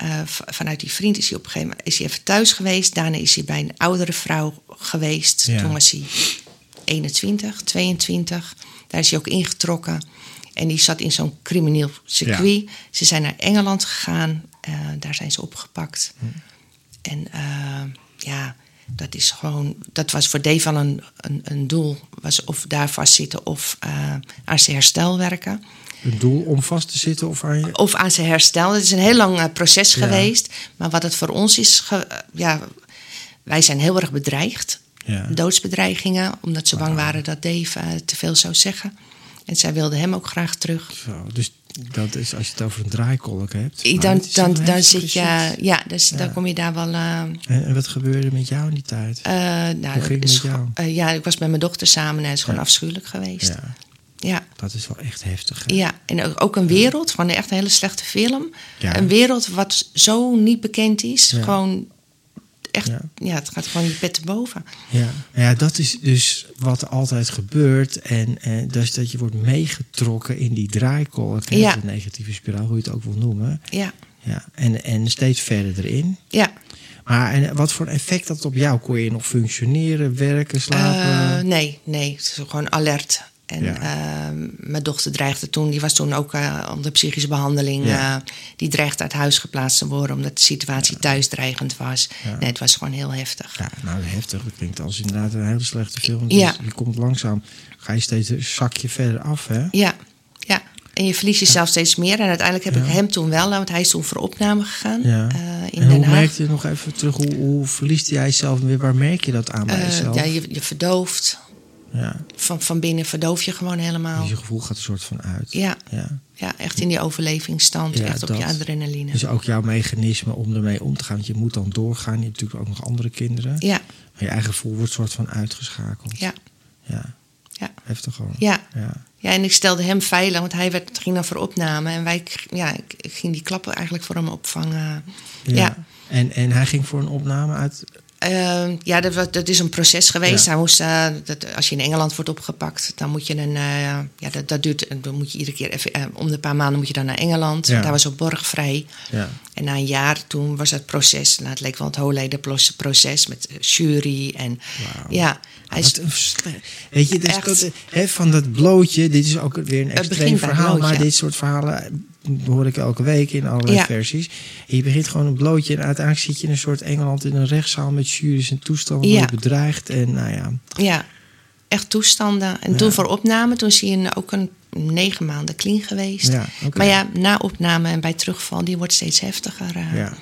vanuit die vriend is hij op een gegeven moment is hij even thuis geweest. Daarna is hij bij een oudere vrouw geweest. Ja. Toen was hij 21, 22. Daar is hij ook ingetrokken. En die zat in zo'n crimineel circuit. Ja. Ze zijn naar Engeland gegaan. Daar zijn ze opgepakt. Hm. En ja, dat is gewoon... Dat was voor Devan een doel. Was of daar vastzitten of aan zijn herstel werken. Een doel om vast te zitten of aan je... Of aan zijn herstel. Het is een heel lang proces geweest. Maar wat het voor ons is... wij zijn heel erg bedreigd. Ja. Doodsbedreigingen. Omdat ze bang waren dat Dave te veel zou zeggen. En zij wilden hem ook graag terug. Zo, dus dat is als je het over een draaikolk hebt. Dan zit je... Ja, dus dan kom je daar wel... En wat gebeurde met jou in die tijd? Hoe ging het met jou? Ik was met mijn dochter samen en het is gewoon afschuwelijk geweest. Ja. Ja. Dat is wel echt heftig. Hè? Ja, en ook een wereld van echt een hele slechte film. Ja. Een wereld wat zo niet bekend is. Ja. Gewoon echt, het gaat gewoon je pet te boven. Ja. Ja, dat is dus wat altijd gebeurt. En dus dat je wordt meegetrokken in die draaikolk. Ja. De negatieve spiraal, hoe je het ook wil noemen. Ja. Ja. En steeds verder erin. Ja. Maar en wat voor effect dat op jou? Kon je nog functioneren, werken, slapen? Nee. Het is gewoon alert. En mijn dochter dreigde toen, die was toen ook onder psychische behandeling. Ja. Die dreigde uit huis geplaatst te worden omdat de situatie thuis dreigend was. Ja. Nee, het was gewoon heel heftig. Ja, nou heftig, dat klinkt als inderdaad een hele slechte film. Ja. Je komt langzaam, ga je steeds een zakje verder af, hè? Ja, ja. En je verliest jezelf steeds meer. En uiteindelijk heb ik hem toen wel, want hij is toen voor opname gegaan in Den Haag. Hoe merkte je nog even terug, hoe verliest jij jezelf weer? Waar merk je dat aan bij jezelf? Ja, je verdooft. Ja. Van binnen verdoof je gewoon helemaal. Dus je gevoel gaat een soort van uit. Ja, echt in die overlevingsstand. Ja, echt op je adrenaline. Dus ook jouw mechanisme om ermee om te gaan. Want je moet dan doorgaan. Je hebt natuurlijk ook nog andere kinderen. Ja. Maar je eigen gevoel wordt soort van uitgeschakeld. Ja. Heftig gewoon. Ja, en ik stelde hem veilig. Want hij ging dan voor opname. En ik ging die klappen eigenlijk voor hem opvangen. Ja. En hij ging voor een opname uit... dat is een proces geweest. Ja. Hij moest, als je in Engeland wordt opgepakt, dan moet je dan moet je iedere keer even, om de paar maanden moet je dan naar Engeland. Ja. Daar was ook borgvrij. Ja. En na een jaar toen was het proces. Het leek wel het Holleder proces met jury en hij is weet je, dus echt, dat, van dat blootje. Dit is ook weer een extreem verhaal, maar dit soort verhalen hoor ik elke week in allerlei versies. En je begint gewoon een blootje en uiteindelijk zit je in een soort Engeland in een rechtszaal met juries en toestanden, word je bedreigd en Ja, echt toestanden. En toen voor opname, toen zie je ook een 9 maanden clean geweest. Ja, okay. Maar na opname en bij terugval, die wordt steeds heftiger. Ja.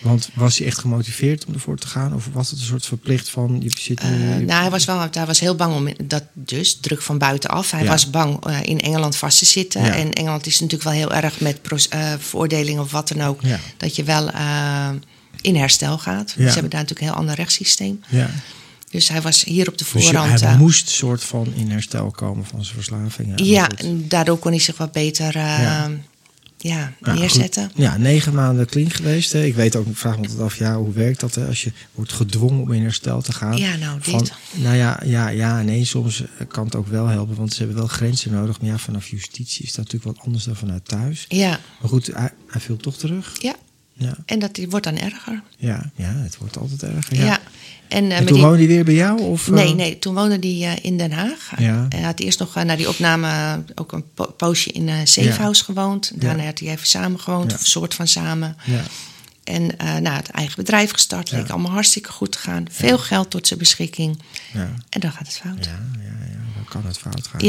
Want was hij echt gemotiveerd om ervoor te gaan? Of was het een soort verplicht van... Je zit nu... hij was heel bang om dat dus, druk van buitenaf. Hij was bang in Engeland vast te zitten. Ja. En Engeland is natuurlijk wel heel erg met veroordelingen of wat dan ook. Ja. Dat je wel in herstel gaat. Ja. Ze hebben daar natuurlijk een heel ander rechtssysteem. Ja. Dus hij was hier op de voorhand. Dus hij moest soort van in herstel komen van zijn verslaving. Ja, en daardoor kon hij zich wat beter... neerzetten. Goed. Ja, 9 maanden clean geweest. Hè. Ik weet ook, ik vraag me altijd af, hoe werkt dat? Hè? Als je wordt gedwongen om in herstel te gaan. Ja, nou dit. Soms kan het ook wel helpen, want ze hebben wel grenzen nodig. Maar vanaf justitie is dat natuurlijk wat anders dan vanuit thuis. Ja. Maar goed, hij viel toch terug. Ja. Ja. En dat wordt dan erger. Ja, het wordt altijd erger. Ja. En toen woonde hij weer bij jou? Of, nee, toen woonde hij in Den Haag. Ja. Hij had eerst nog na die opname ook een poosje in Zeefhuis gewoond. Daarna had hij even samen gewoond, of een soort van samen. Ja. En het eigen bedrijf gestart. Leek allemaal hartstikke goed te gaan. Veel geld tot zijn beschikking. Ja. En dan gaat het fout. Ja, dan kan het fout gaan.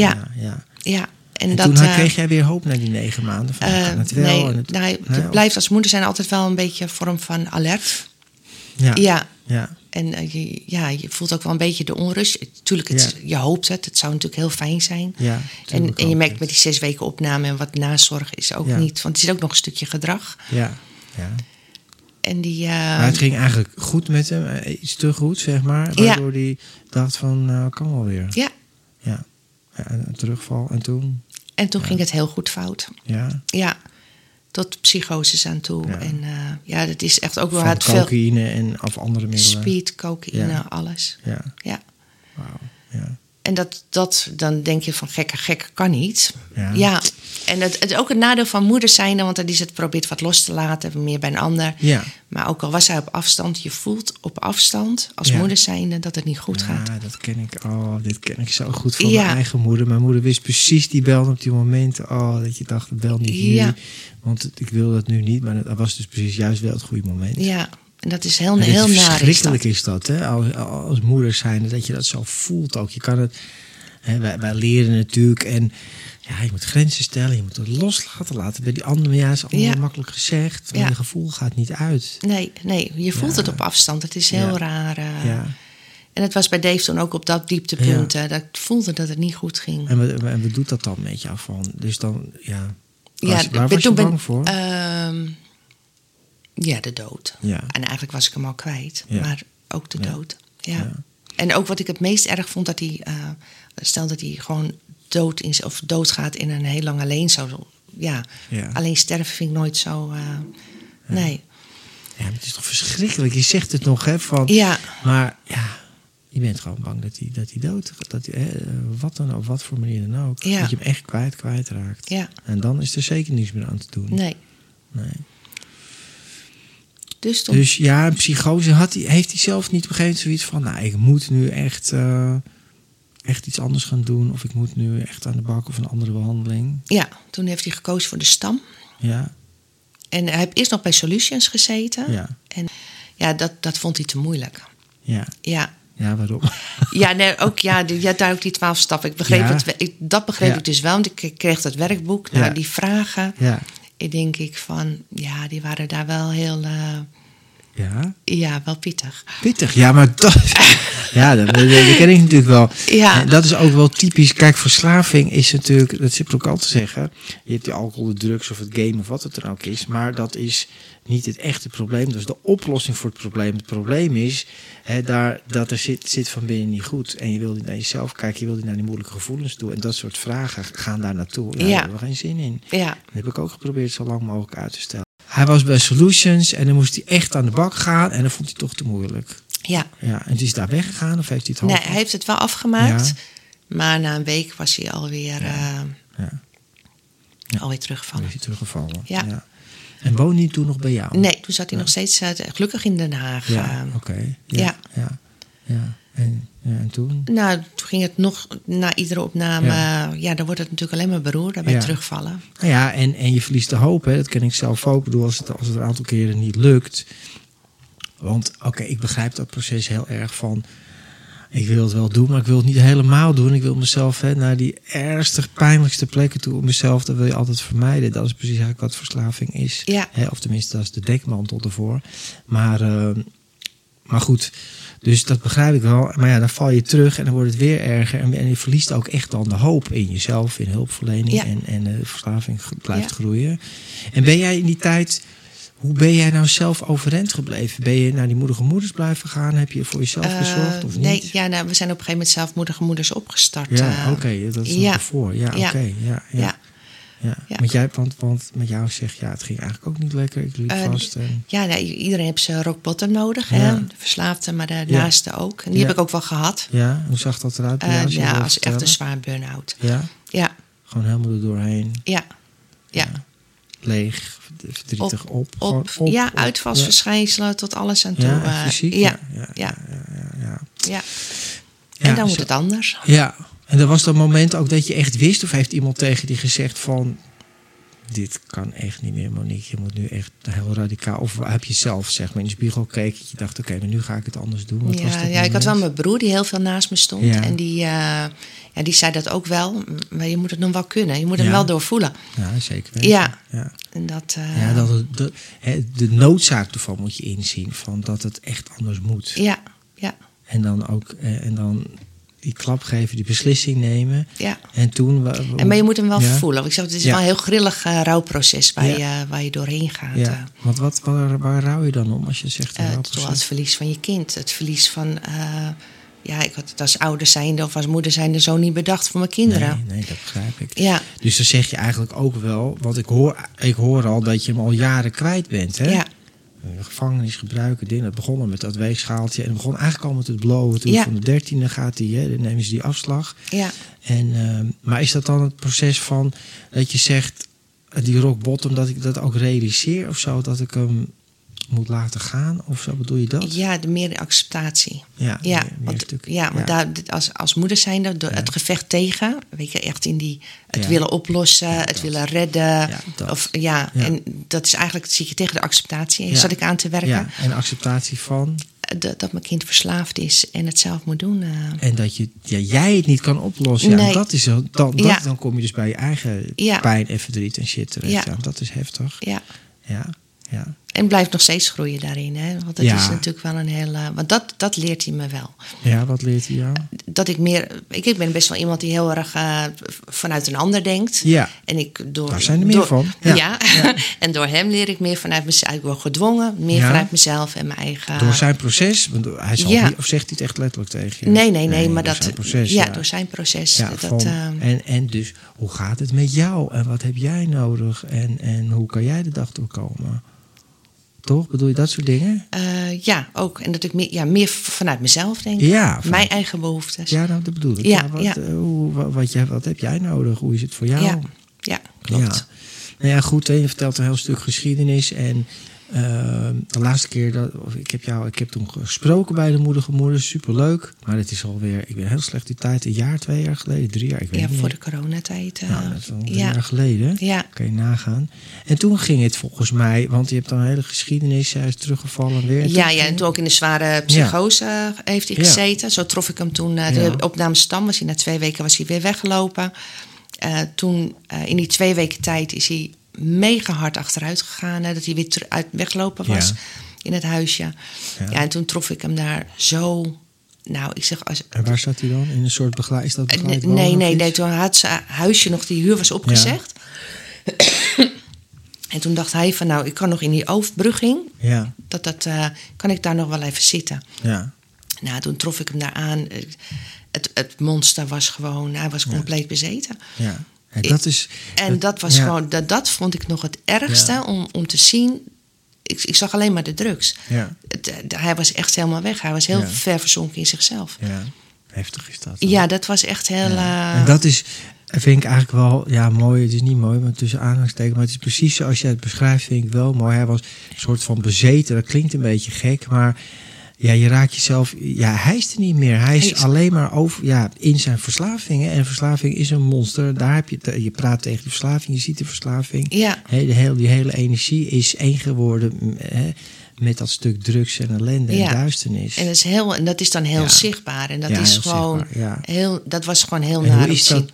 Ja. En toen kreeg jij weer hoop na die 9 maanden? Van, kan het wel? Nee, het blijft als moeder zijn altijd wel een beetje een vorm van alert. Ja. En je voelt ook wel een beetje de onrust. Tuurlijk, je hoopt het. Het zou natuurlijk heel fijn zijn. Ja, en je merkt met die 6 weken opname en wat nazorg is ook niet. Want er zit ook nog een stukje gedrag. Ja. En maar het ging eigenlijk goed met hem. Iets te goed, zeg maar. Waardoor hij dacht van, kan wel weer. Ja, een terugval. En toen ging het heel goed fout. Ja. Tot psychoses aan toe. Ja. En dat is echt ook wel hard veel. Cocaïne en of andere middelen. Speed, cocaïne, alles. Ja. Wauw. Ja. En dat dan denk je van gekke kan niet. Ja. Ja. En En het is ook het nadeel van moeder zijn, want dat is het probeert wat los te laten, meer bij een ander. Ja. Maar ook al was hij op afstand, je voelt op afstand als moeder zijnde dat het niet goed gaat. Ja, dat ken ik. Oh, dit ken ik zo goed van mijn eigen moeder. Mijn moeder wist precies, die belde op die momenten. Oh, dat je dacht, bel niet nu. Ja. Want ik wil dat nu niet. Maar dat was dus precies juist wel het goede moment. Ja. En dat is heel, heel naar. Verschrikkelijk is dat, hè? Als moeder zijnde, dat je dat zo voelt ook. Je kan het, hè, wij leren natuurlijk. En ja, je moet grenzen stellen, je moet het loslaten. Bij die andere, ja, is allemaal makkelijk gezegd. Maar je gevoel gaat niet uit. Nee, je voelt het op afstand. Het is heel raar. En het was bij Dave toen ook op dat dieptepunt. Ja. Dat ik voelde dat het niet goed ging. En wat doet dat dan met jou? Dus dan, waar was je bang voor? De dood. Ja. En eigenlijk was ik hem al kwijt. Ja. Maar ook de dood. Ja. Ja. En ook wat ik het meest erg vond, dat hij... stel dat hij gewoon doodgaat in een heel lang alleen zo. Ja. Ja. Alleen sterven vind ik nooit zo... Nee. Ja, maar het is toch verschrikkelijk. Je zegt het nog, hè. Maar je bent gewoon bang dat hij dood gaat. Wat dan op wat voor manier dan ook. Ja. Dat je hem echt kwijtraakt. Ja. En dan is er zeker niets meer aan te doen. Nee. Dus ja, een psychose heeft hij zelf niet begrepen zoiets van... nou, ik moet nu echt iets anders gaan doen... of ik moet nu echt aan de bak of een andere behandeling. Ja, toen heeft hij gekozen voor de Stam. Ja. En hij heeft eerst nog bij Solutions gezeten. Ja. En dat vond hij te moeilijk. Ja. Ja. Ja, waarom? Ja, nee, ook daar ook die 12 stappen. Ik begreep het, dat begreep ik dus wel, want ik kreeg dat werkboek. Nou, die vragen... Ja. Ik denk die waren daar wel heel... wel pittig. Pittig, ja, maar dat... dat ken ik natuurlijk wel. Ja. Dat is ook wel typisch. Kijk, verslaving is natuurlijk... Dat zit ook al te zeggen. Je hebt die alcohol, de drugs of het game of wat het er ook is. Maar dat is niet het echte probleem. Dus de oplossing voor het probleem. Het probleem is dat er zit van binnen niet goed. En je wil niet naar jezelf kijken. Je wil niet naar die moeilijke gevoelens toe. En dat soort vragen gaan daar naartoe. Ja, daar hebben we geen zin in. Ja. Dat heb ik ook geprobeerd zo lang mogelijk uit te stellen. Hij was bij Solutions en dan moest hij echt aan de bak gaan. En dan vond hij toch te moeilijk. Ja. Ja. En is daar weggegaan of heeft hij het al? Nee, hij heeft het wel afgemaakt. Ja. Maar na een week was hij alweer... alweer teruggevallen. Dan is hij teruggevallen. Ja. En woonde hij toen nog bij jou? Nee, toen zat hij nog steeds gelukkig in Den Haag. Ja, oké. Ja. En toen? Nou, toen ging het nog na iedere opname... Ja, dan wordt het natuurlijk alleen maar beroerder bij terugvallen. Nou ja, en je verliest de hoop, hè. Dat ken ik zelf ook. Ik bedoel, als het een aantal keren niet lukt... Want ik begrijp dat proces heel erg van... Ik wil het wel doen, maar ik wil het niet helemaal doen. Ik wil mezelf naar die ernstig pijnlijkste plekken toe. Om mezelf, dat wil je altijd vermijden. Dat is precies eigenlijk wat verslaving is. Ja. Hè? Of tenminste, dat is de dekmantel ervoor. Maar goed, dus dat begrijp ik wel. Maar dan val je terug en dan wordt het weer erger. En je verliest ook echt dan de hoop in jezelf, in hulpverlening. Ja. En de verslaving blijft groeien. En ben jij in die tijd... Hoe ben jij nou zelf overeind gebleven? Ben je naar die moedige moeders blijven gaan? Heb je voor jezelf gezorgd of niet? Nee, we zijn op een gegeven moment zelf moedige moeders opgestart. Ja, dat is nog ervoor. Ja. Want met jou zegt, het ging eigenlijk ook niet lekker. Ik liep vast. Iedereen heeft zijn rock bottom nodig. Ja. Hè? De verslaafde, maar de naaste ook. En die heb ik ook wel gehad. Ja, hoe zag dat eruit? Als echt een zwaar burn-out. Ja. Gewoon helemaal er doorheen. Ja. Leeg, verdrietig op. Ja, uitvalsverschijnselen tot alles aan toe. Ja, fysiek. Ja. En dan moet het anders. Ja, en er was dat moment ook dat je echt wist... of heeft iemand tegen die gezegd van... dit kan echt niet meer, Monique. Je moet nu echt heel radicaal... of heb je zelf, zeg maar, in de spiegel gekeken... je dacht, maar nu ga ik het anders doen. Wat was dat moment? Ik had wel mijn broer die heel veel naast me stond. Ja. En die zei dat ook wel. Maar je moet het dan wel kunnen. Je moet hem wel doorvoelen. Ja, zeker weten. Ja. En dat... de noodzaak ervan moet je inzien... van dat het echt anders moet. Ja. En dan ook... die klap geven, die beslissing nemen. Ja. En toen... maar je moet hem wel voelen. Want ik zeg, het is wel een heel grillig rouwproces... waar je doorheen gaat. Ja. Want waar rouw je dan om als je zegt... het verlies van je kind. Het verlies van... ik had het als ouder zijnde of als moeder zijnde... zo niet bedacht voor mijn kinderen. Nee, dat begrijp ik. Ja. Dus dan zeg je eigenlijk ook wel... want ik hoor al dat je hem al jaren kwijt bent. Hè? Ja. gevangenis gebruiken, dingen. Het begon al met dat weegschaaltje. En het begon eigenlijk al met het blowen. Toen van de 13e gaat hij, dan nemen ze die afslag. Ja. En, maar is dat dan het proces van dat je zegt, die rock bottom, dat ik dat ook realiseer of zo? Dat ik hem moet laten gaan of zo? Bedoel je dat? Ja, de meer acceptatie. Want als moeder zijnde, het gevecht tegen, weet je, echt in die willen oplossen, willen redden. En dat is eigenlijk, zie je tegen de acceptatie. Zat ik aan te werken. Ja. En acceptatie van? Dat mijn kind verslaafd is en het zelf moet doen. En dat jij het niet kan oplossen. Nee. Ja, dat is, dan kom je dus bij je eigen pijn en verdriet en shit terecht. Ja. Dat is heftig. Ja. En blijft nog steeds groeien daarin. Hè? Want dat is natuurlijk wel een hele... Want dat leert hij me wel. Ja, wat leert hij jou? Dat ik meer... Ik ben best wel iemand die heel erg vanuit een ander denkt. Ja, en ik daar zijn er meer van. Ja. En door hem leer ik meer vanuit mezelf. Ik word gedwongen, meer vanuit mezelf en mijn eigen... Door zijn proces? Want hij zal niet, of zegt hij het echt letterlijk tegen je? Nee, maar dat... Proces, door zijn proces. Ja, en dus, hoe gaat het met jou? En wat heb jij nodig? En hoe kan jij de dag doorkomen? Toch? Bedoel je dat soort dingen? Ja, ook. En dat ik meer vanuit mezelf denk. Ja, mijn eigen behoeftes. Ja, dat bedoel ik. Wat heb jij nodig? Hoe is het voor jou? Ja klopt. Ja. Nou ja, goed. Je vertelt een heel stuk geschiedenis. En de laatste keer ik heb toen gesproken bij de Moedige Moeders. Superleuk. Maar het is alweer... Ik ben heel slecht die tijd. 1 jaar, 2 jaar geleden, 3 jaar. Ik weet niet voor meer. De coronatijd. Nou, dat is al 3 jaar geleden. Ja. Kan je nagaan. En toen ging het volgens mij... Want je hebt dan een hele geschiedenis. Hij is teruggevallen weer. En toen ook in de zware psychose heeft hij gezeten. Zo trof ik hem toen. De opname Stam was hij. Na 2 weken was hij weer weggelopen. Toen in die 2 weken tijd is hij... mega hard achteruit gegaan. Dat hij weer weglopen was in het huisje. Ja, en toen trof ik hem daar zo... Nou, ik zeg... En waar zat hij dan? In een soort begeleid? Is dat begeleid wonen? Nee. Toen had zijn huisje nog, die huur was opgezegd. Ja. En toen dacht hij van... Nou, ik kan nog in die overbrugging. Ja. Kan ik daar nog wel even zitten? Ja. Nou, toen trof ik hem daar aan. Het monster was gewoon... Hij was compleet bezeten. Ja. Ja, dat was gewoon, dat vond ik nog het ergste om te zien. Ik zag alleen maar de drugs. Ja. Hij was echt helemaal weg. Hij was heel ver verzonken in zichzelf. Ja. Heftig is dat. Hoor. Ja, dat was echt heel... Ja. En dat is, vind ik eigenlijk wel mooi. Het is niet mooi, maar tussen aanhalingstekens. Maar het is precies zoals jij het beschrijft, vind ik wel mooi. Hij was een soort van bezeten. Dat klinkt een beetje gek, maar... Ja, je raakt jezelf... Ja, hij is er niet meer. Hij is alleen maar over, in zijn verslavingen. En verslaving is een monster. Daar heb je praat tegen de verslaving. Je ziet de verslaving. Ja. Die hele energie is één geworden... met dat stuk drugs en ellende en duisternis. En dat is, dan heel zichtbaar. En dat is gewoon heel... Dat was gewoon heel naar om te zien.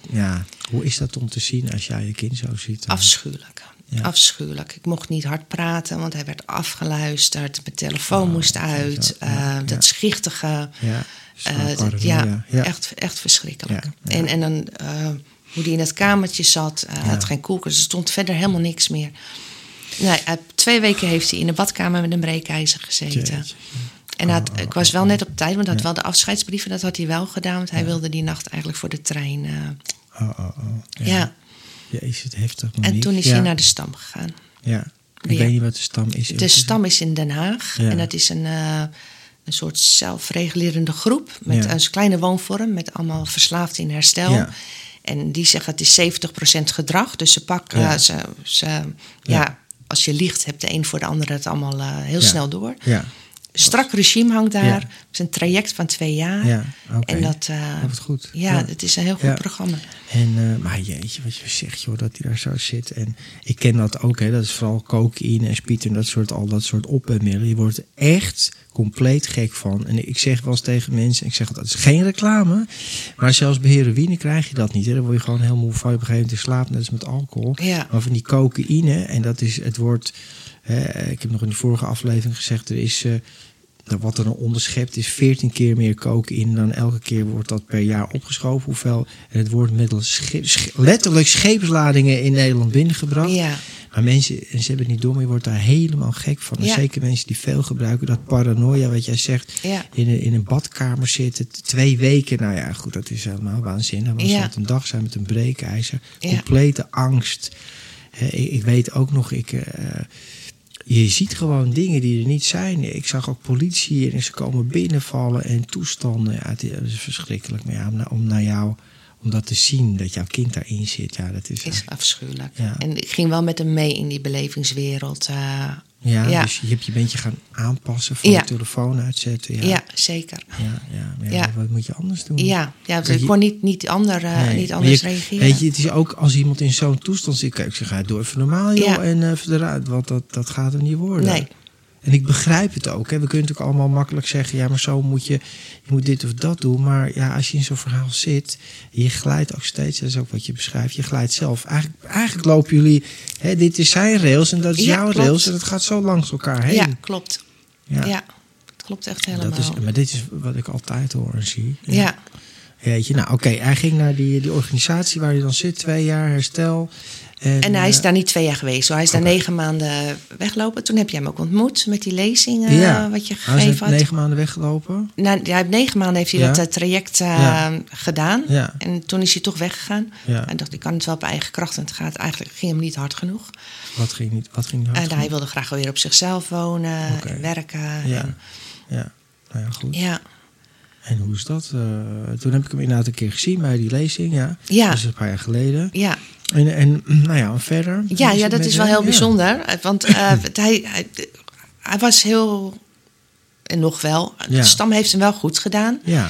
Hoe is dat om te zien als jij je kind zo ziet? Afschuwelijk. Ja. Afschuwelijk. Ik mocht niet hard praten, want hij werd afgeluisterd. Mijn telefoon moest uit. Dat schichtige. Echt verschrikkelijk. Ja. En dan hoe die in het kamertje zat. Hij had geen koelkast. Er stond verder helemaal niks meer. Nou, 2 weken heeft hij in de badkamer met een breekijzer gezeten. Jeetje. En ik was wel net op tijd, want hij had wel de afscheidsbrieven. Dat had hij wel gedaan, want hij wilde die nacht eigenlijk voor de trein. Jezus, het heftig, Monique. En toen is hij naar de Stam gegaan. Ja, ik weet niet wat de Stam is. De Stam is in Den Haag. Ja. En dat is een soort zelfregulerende groep. Met een kleine woonvorm. Met allemaal verslaafden in herstel. Ja. En die zeggen, het is 70% gedrag. Dus ze pakken... Als je liegt, hebt de een voor de ander het allemaal heel snel door. Ja. Strak regime hangt daar. Het is een traject van 2 jaar. Ja, okay. En dat is goed. Ja, het is een heel goed programma. En, maar jeetje, wat je zegt, joh, dat hij daar zo zit. En ik ken dat ook, hè. Dat is vooral cocaïne en speed en al dat soort opmiddelen. Je wordt echt compleet gek van. En ik zeg wel eens tegen mensen, ik zeg dat is geen reclame. Maar zelfs bij heroïne krijg je dat niet. Hè. Dan word je gewoon heel moe van je op een gegeven moment slaapt. Net als met alcohol. Ja. Maar van die cocaïne, en dat is het woord... Ik heb nog in de vorige aflevering gezegd... er is wat er dan onderschept is 14 keer meer cocaïne... dan elke keer wordt dat per jaar opgeschoven. Hoeveel het woord middels letterlijk scheepsladingen in Nederland binnengebracht. Ja. Maar mensen, en ze hebben het niet door... maar je wordt daar helemaal gek van. Ja. Zeker mensen die veel gebruiken. Dat paranoia wat jij zegt. Ja. In een badkamer zitten. 2 weken. Nou ja, goed, dat is helemaal waanzinnig. Maar als het een dag zijn met een breekijzer. Complete angst. Ik weet ook nog... je ziet gewoon dingen die er niet zijn. Ik zag ook politie en ze komen binnenvallen en toestanden. Ja, het is verschrikkelijk. Maar ja, om dat te zien, dat jouw kind daarin zit. Ja, dat is afschuwelijk. Ja. En ik ging wel met hem mee in die belevingswereld. Dus je bent je gaan aanpassen voor de telefoon uitzetten. Ja, ja zeker. Ja. Wat moet je anders doen? Ja dus ik kon niet anders reageren. Weet je, het is ook als iemand in zo'n toestand zit. Kijk, ik zeg, doe even normaal joh en even eruit. Want dat gaat hem niet worden. Nee. En ik begrijp het ook. Hè. We kunnen natuurlijk allemaal makkelijk zeggen... ja, maar zo moet je moet dit of dat doen. Maar ja, als je in zo'n verhaal zit... je glijdt ook steeds, dat is ook wat je beschrijft... je glijdt zelf. Eigenlijk lopen jullie... Hè, dit is zijn rails en dat is jouw rails... en dat gaat zo langs elkaar heen. Ja, klopt. Ja, het klopt echt helemaal. Maar dit is wat ik altijd hoor en zie. Ja. Jeetje, nou oké, hij ging naar die organisatie waar hij dan zit... 2 jaar herstel... En hij is daar niet 2 jaar geweest. Hij is daar 9 maanden weggelopen. Toen heb jij hem ook ontmoet met die lezingen wat je gegeven had. Hij is 9 maanden weggelopen? Nou, hij 9 maanden heeft hij dat traject gedaan. Ja. En toen is hij toch weggegaan. Ja. En dacht, ik kan het wel op eigen kracht. En het gaat eigenlijk ging hem niet hard genoeg. Wat ging niet hard genoeg? Hij wilde graag weer op zichzelf wonen en werken. Ja. Nou ja, goed. Ja. En hoe is dat? Toen heb ik hem inderdaad een keer gezien bij die lezing. Ja. Dat is een paar jaar geleden. Ja. En nou ja, verder? Ja, dat is wel heel bijzonder. Ja. Want hij was heel... En nog wel. Ja. Stam heeft hem wel goed gedaan. Ja.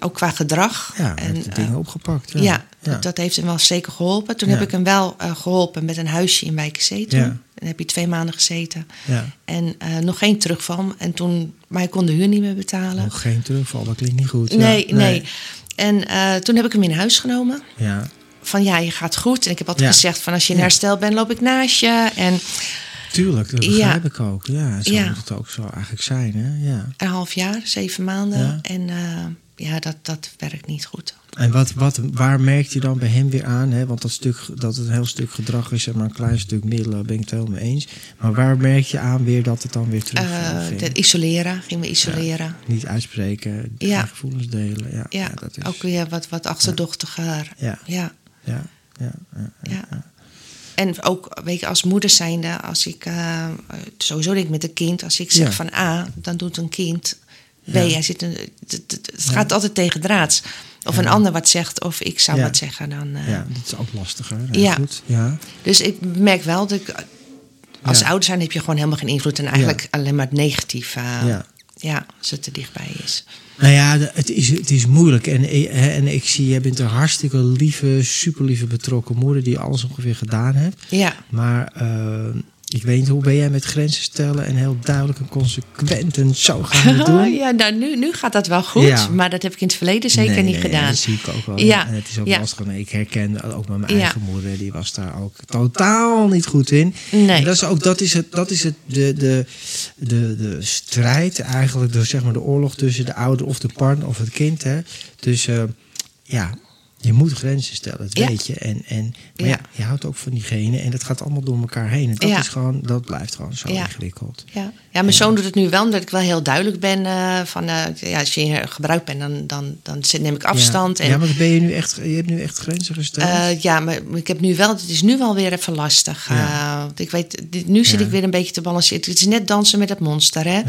Ook qua gedrag. Ja, hij heeft de dingen opgepakt. Ja, Dat heeft hem wel zeker geholpen. Toen heb ik hem wel geholpen met een huisje in Wijk C. Toen heb hij 2 maanden gezeten. Ja. En nog geen terugval. Maar hij kon de huur niet meer betalen. Nog geen terugval, dat klinkt niet goed. Nee. En toen heb ik hem in huis genomen. Ja. Van je gaat goed. En ik heb altijd gezegd van als je in herstel bent, loop ik naast je. En... Tuurlijk, dat begrijp ik ook. Ja, zo moet het ook zo eigenlijk zijn. Hè? Ja. 1,5 jaar, 7 maanden. Ja. En dat werkt niet goed. En waar merkt je dan bij hem weer aan? Hè? Want dat het een heel stuk gedrag is en maar een klein stuk middelen, ben ik het helemaal mee eens. Maar waar merk je aan weer dat het dan weer terugvalt? Gingen we isoleren. Ja, niet uitspreken, gevoelens delen. Ja, dat is... ook weer wat achterdochtiger. Ja. En ook, weet je, als moeder zijnde, als ik sowieso denk met een kind, als ik zeg van A, dan doet een kind B. Het gaat altijd tegen draads. Of een ander wat zegt, of ik zou wat zeggen. Dan, dat is ook lastiger. Goed. Ja. Dus ik merk wel dat ik, als ouder zijn heb je gewoon helemaal geen invloed. En eigenlijk alleen maar het negatieve. Als het er dichtbij is. Nou ja, het is moeilijk. En ik zie, jij bent een hartstikke lieve, superlieve betrokken moeder... die alles ongeveer gedaan heeft. Ja. Maar ik weet niet, hoe ben jij met grenzen stellen... en heel duidelijk en consequent en zo gaan we doen? Ja, nou, nu gaat dat wel goed. Ja. Maar dat heb ik in het verleden zeker niet gedaan. Ja, dat zie ik ook wel. Ja. En het is ook lastig. Ik herkende ook met mijn eigen moeder. Die was daar ook totaal niet goed in. Nee. En dat is de strijd eigenlijk. De oorlog tussen de ouder of de partner of het kind. Hè. Dus je moet grenzen stellen, dat weet je. Maar je houdt ook van diegene en dat gaat allemaal door elkaar heen. En dat is gewoon, dat blijft gewoon zo ingewikkeld. Ja, mijn zoon doet het nu wel, omdat ik wel heel duidelijk ben. Als je in gebruik bent, dan neem ik afstand. Ja, maar ben je nu echt, je hebt nu echt grenzen gesteld? Maar ik heb nu wel, het is nu wel weer even lastig. Ik weet, nu zit ik weer een beetje te balanceren. Het is net dansen met het monster, hè?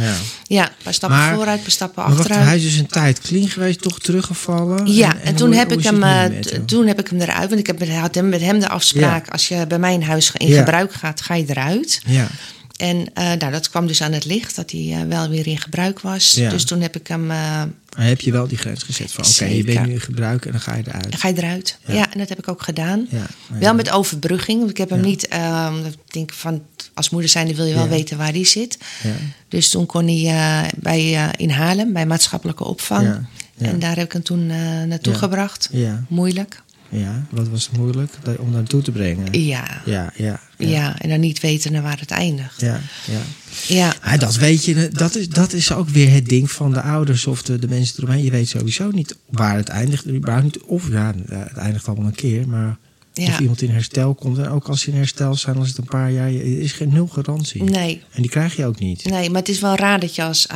Ja, een paar stappen vooruit, een paar stappen achteruit. Maar hij is dus een tijd clean geweest, toch teruggevallen? Ja, en toen heb ik hem... Toen heb ik hem eruit, want ik had met hem de afspraak... als je bij mij in huis in gebruik gaat, ga je eruit. Ja. En dat kwam dus aan het licht, dat hij wel weer in gebruik was. Ja. Dus toen heb ik hem... heb je wel die grens gezet van oké, je bent nu in gebruik en dan ga je eruit. Dan ga je eruit, en dat heb ik ook gedaan. Ja. Wel met overbrugging, want ik heb hem niet... ik denk van, als moeder zijnde wil je wel weten waar die zit. Ja. Dus toen kon hij in Haarlem, bij maatschappelijke opvang... Ja. Ja. En daar heb ik hem toen naartoe gebracht. Ja. Moeilijk. Ja, wat was het moeilijk om naartoe te brengen? Ja, en dan niet weten naar waar het eindigt. Ja, dat weet je, dat is ook weer het ding van de ouders of de mensen eromheen. Je weet sowieso niet waar het eindigt. Of het eindigt allemaal een keer, maar Ja. Of iemand in herstel komt. En ook als ze in herstel zijn, als het een paar jaar... is geen nul garantie. Nee. En die krijg je ook niet. Nee, maar het is wel raar dat je als...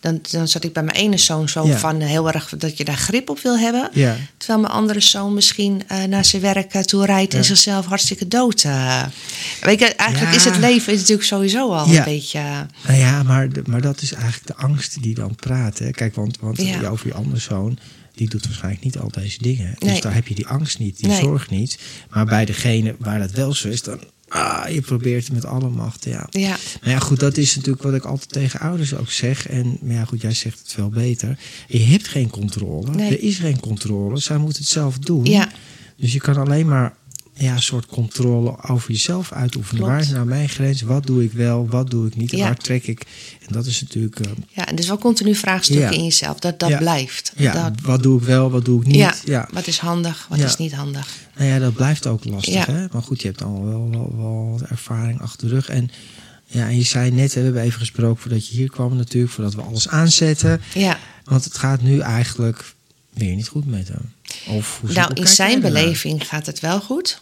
dan zat ik bij mijn ene zoon zo van heel erg... dat je daar grip op wil hebben. Ja. Terwijl mijn andere zoon misschien naar zijn werk toe rijdt... en zichzelf hartstikke dood. Weet je, eigenlijk is het leven natuurlijk sowieso al een beetje... Nou ja, maar dat is eigenlijk de angst die dan praat. Hè. Kijk, want over je andere zoon... die doet waarschijnlijk niet al deze dingen. Nee. Dus daar heb je die angst niet, die zorg niet. Maar bij degene waar dat wel zo is... dan je probeert het met alle macht. Ja. Maar ja, goed, dat is natuurlijk wat ik altijd tegen ouders ook zeg. En maar ja, goed, jij zegt het veel beter. Je hebt geen controle. Nee. Er is geen controle. Zij moeten het zelf doen. Ja. Dus je kan alleen maar... een soort controle over jezelf uitoefenen. Klopt. Waar is nou mijn grens? Wat doe ik wel? Wat doe ik niet? En waar trek ik? En dat is natuurlijk... en dus wel continu vraagstukken in jezelf. Dat blijft. Ja, dat... wat doe ik wel? Wat doe ik niet? Ja. Wat is handig? Wat is niet handig? Nou ja, dat blijft ook lastig. Ja. Hè? Maar goed, je hebt al wel ervaring achter de rug. En je zei net, we hebben even gesproken voordat je hier kwam natuurlijk. Voordat we alles aanzetten. Ja. Want het gaat nu eigenlijk weer niet goed met hem. Of hoe in zijn beleving gaat het wel goed.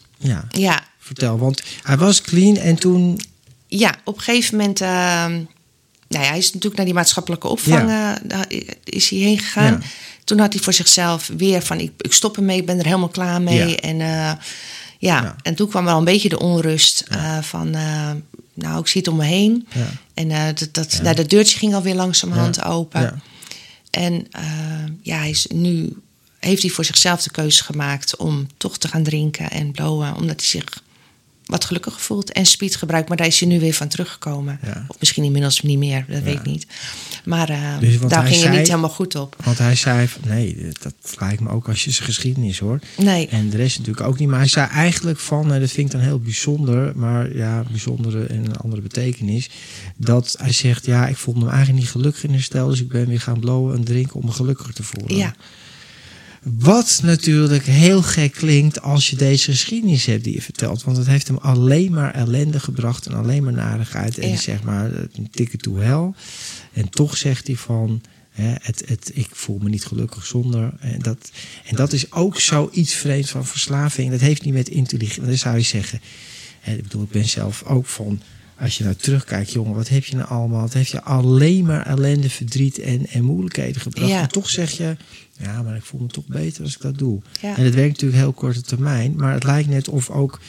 Ja, vertel. Want hij was clean en toen... Ja, op een gegeven moment... hij is natuurlijk naar die maatschappelijke opvang... Daar is hij heen gegaan. Ja. Toen had hij voor zichzelf weer van... ik stop ermee, ik ben er helemaal klaar mee. Ja. En, en toen kwam wel een beetje de onrust van... ik zie het om me heen. Ja. En dat deurtje ging alweer langzamerhand open. Ja. En hij is nu... heeft hij voor zichzelf de keuze gemaakt om toch te gaan drinken en blowen... omdat hij zich wat gelukkiger voelt en speed gebruikt. Maar daar is hij nu weer van teruggekomen. Ja. Of misschien inmiddels niet meer, dat weet ik niet. Maar dus, daar ging het niet helemaal goed op. Want hij zei, nee, dat lijkt me ook als je zijn geschiedenis hoort. Nee. En de rest natuurlijk ook niet. Maar hij zei eigenlijk van, dat vind ik dan heel bijzonder... maar bijzondere en een andere betekenis... dat hij zegt, ik voelde me eigenlijk niet gelukkig in herstel... dus ik ben weer gaan blowen en drinken om me gelukkiger te voelen. Ja. Wat natuurlijk heel gek klinkt als je deze geschiedenis hebt die je vertelt. Want het heeft hem alleen maar ellende gebracht en alleen maar narigheid. En zeg maar een ticket to hell. En toch zegt hij van, ik voel me niet gelukkig zonder. En dat is ook zoiets vreemds van verslaving. Dat heeft niet met intelligentie. Dan zou je zeggen, ik bedoel, ik ben zelf ook van... Als je nou terugkijkt, jongen, wat heb je nou allemaal? Het heeft je alleen maar ellende, verdriet en moeilijkheden gebracht. Ja. En toch zeg je, maar ik voel me toch beter als ik dat doe. Ja. En dat werkt natuurlijk heel korte termijn. Maar het lijkt net of ook,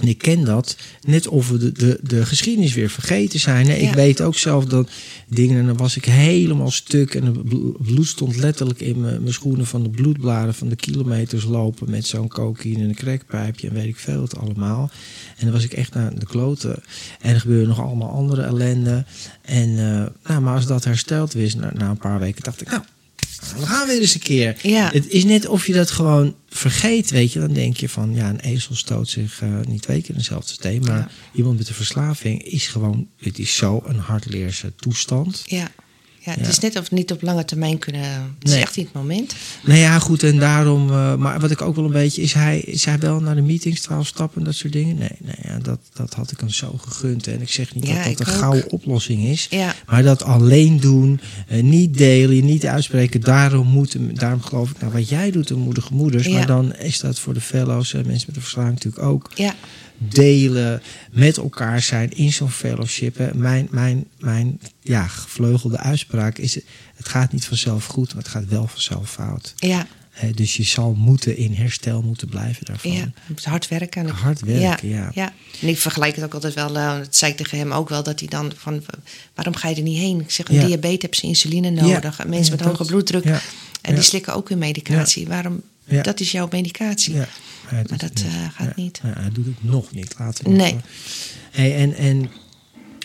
en ik ken dat, net of we de geschiedenis weer vergeten zijn. Nee, ik weet ook zelf dat dingen, en dan was ik helemaal stuk. En het bloed stond letterlijk in mijn schoenen van de bloedbladen... van de kilometers lopen met zo'n cocaïne en een crackpijpje... en weet ik veel wat allemaal. En dan was ik echt naar de kloten. En er gebeurde nog allemaal andere ellende. En maar als dat hersteld was na een paar weken, dacht ik... nou, we gaan weer eens een keer. Ja. Het is net of je dat gewoon vergeet, weet je. Dan denk je van, een ezel stoot zich niet twee keer in dezelfde steen. Maar iemand met een verslaving is gewoon... het is zo een hardleerse toestand. Ja, het is net of niet op lange termijn kunnen... Het is echt niet het moment. Nou ja, goed, en daarom... maar wat ik ook wel een beetje... Is hij wel naar de meetings 12 stappen, dat soort dingen? Nee, dat had ik hem zo gegund. En ik zeg niet dat dat een gouden oplossing is. Ja. Maar dat alleen doen, niet delen, niet uitspreken... Daarom geloof ik, wat jij doet, de moedige moeders... Maar dan is dat voor de fellows en mensen met een verslaving natuurlijk ook... Ja. Delen, met elkaar zijn in zo'n fellowship. Hè. Mijn gevleugelde uitspraak is... het gaat niet vanzelf goed, maar het gaat wel vanzelf fout. Ja. Dus je zal in herstel moeten blijven daarvan. Ja, je moet hard werken. Hard werken. En ik vergelijk het ook altijd wel... dat zei ik tegen hem ook wel, dat hij dan van... waarom ga je er niet heen? Ik zeg, een diabetes hebben ze insuline nodig. En mensen met hoge bloeddruk... en die slikken ook hun medicatie. Ja. Waarom... Ja. Dat is jouw medicatie. Ja, maar dat gaat niet. Hij doet het nog niet. Nee. Hey, en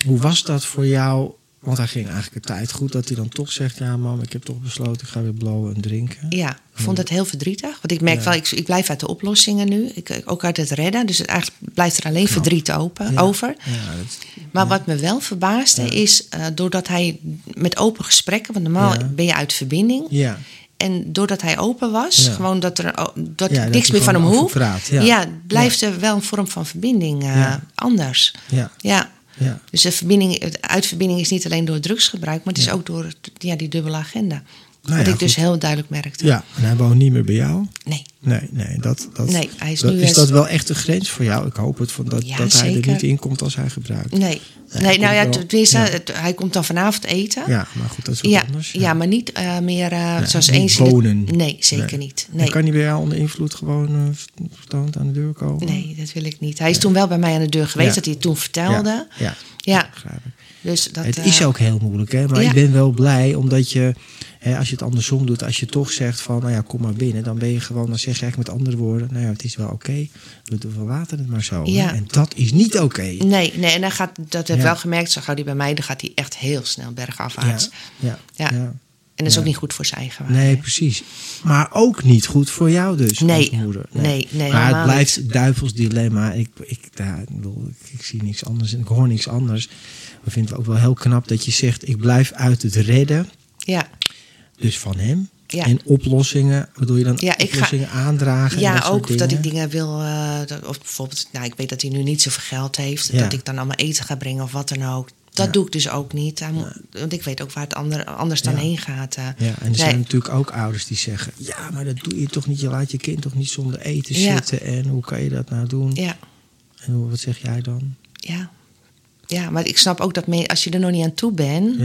hoe was dat voor jou? Want hij ging eigenlijk de tijd goed. Dat hij dan toch zegt, mam, ik heb toch besloten. Ik ga weer blowen en drinken. Ja, ik vond dat heel verdrietig. Want ik merk wel, ik blijf uit de oplossingen nu. Ook uit het redden. Dus eigenlijk blijft er alleen verdriet over. Ja, maar wat me wel verbaasde is... doordat hij met open gesprekken... want normaal ben je uit verbinding... Ja. En doordat hij open was, gewoon dat niks meer van hem hoeft. Blijft er wel een vorm van verbinding anders. Ja. Dus de verbinding, uitverbinding is niet alleen door drugsgebruik... maar het is ook door die dubbele agenda. Nou ja, wat ik dus heel duidelijk merkte. Ja, en hij woont niet meer bij jou? Nee. Nee, hij is nu is dat wel echt een grens voor jou? Ik hoop het, dat hij er niet in komt als hij gebruikt. Nee, nou ja, hij komt dan vanavond eten. Ja, maar goed, dat is wat anders. Ja, maar niet meer zoals eens... wonen. Nee, zeker niet. Nee. Kan hij bij jou onder invloed gewoon vertoond aan de deur komen? Nee, dat wil ik niet. Hij is toen wel bij mij aan de deur geweest, dat hij het toen vertelde. Ja. Dus dat, het is ook heel moeilijk, hè? Maar ik ben wel blij, omdat je... als je het andersom doet, als je toch zegt van... nou ja, kom maar binnen, dan ben je gewoon... dan zeg je eigenlijk met andere woorden... nou ja, het is wel oké, we verwateren het maar zo. Ja. En dat is niet oké. Nee, en dat heb ik wel gemerkt... zo gauw die bij mij, dan gaat hij echt heel snel bergafwaarts. Ja. En dat is ook niet goed voor zijn eigen waarde. Nee, precies. Maar ook niet goed voor jou dus, als moeder. Nee, maar het blijft het duivels dilemma. Ik zie niks anders en ik hoor niks anders. We vinden het ook wel heel knap dat je zegt... ik blijf uit het redden. Ja. Dus van hem. Ja. En oplossingen, bedoel je dan oplossingen aandragen? Ja, en dat ook dat ik dingen wil... of bijvoorbeeld, ik weet dat hij nu niet zoveel geld heeft. Ja. Dat ik dan allemaal eten ga brengen of wat dan ook. Dat doe ik dus ook niet. Want ik weet ook waar het anders dan heen gaat. En er zijn natuurlijk ook ouders die zeggen... ja, maar dat doe je toch niet? Je laat je kind toch niet zonder eten zitten? En hoe kan je dat nou doen? Ja. En wat zeg jij dan? Ja, maar ik snap ook dat als je er nog niet aan toe bent...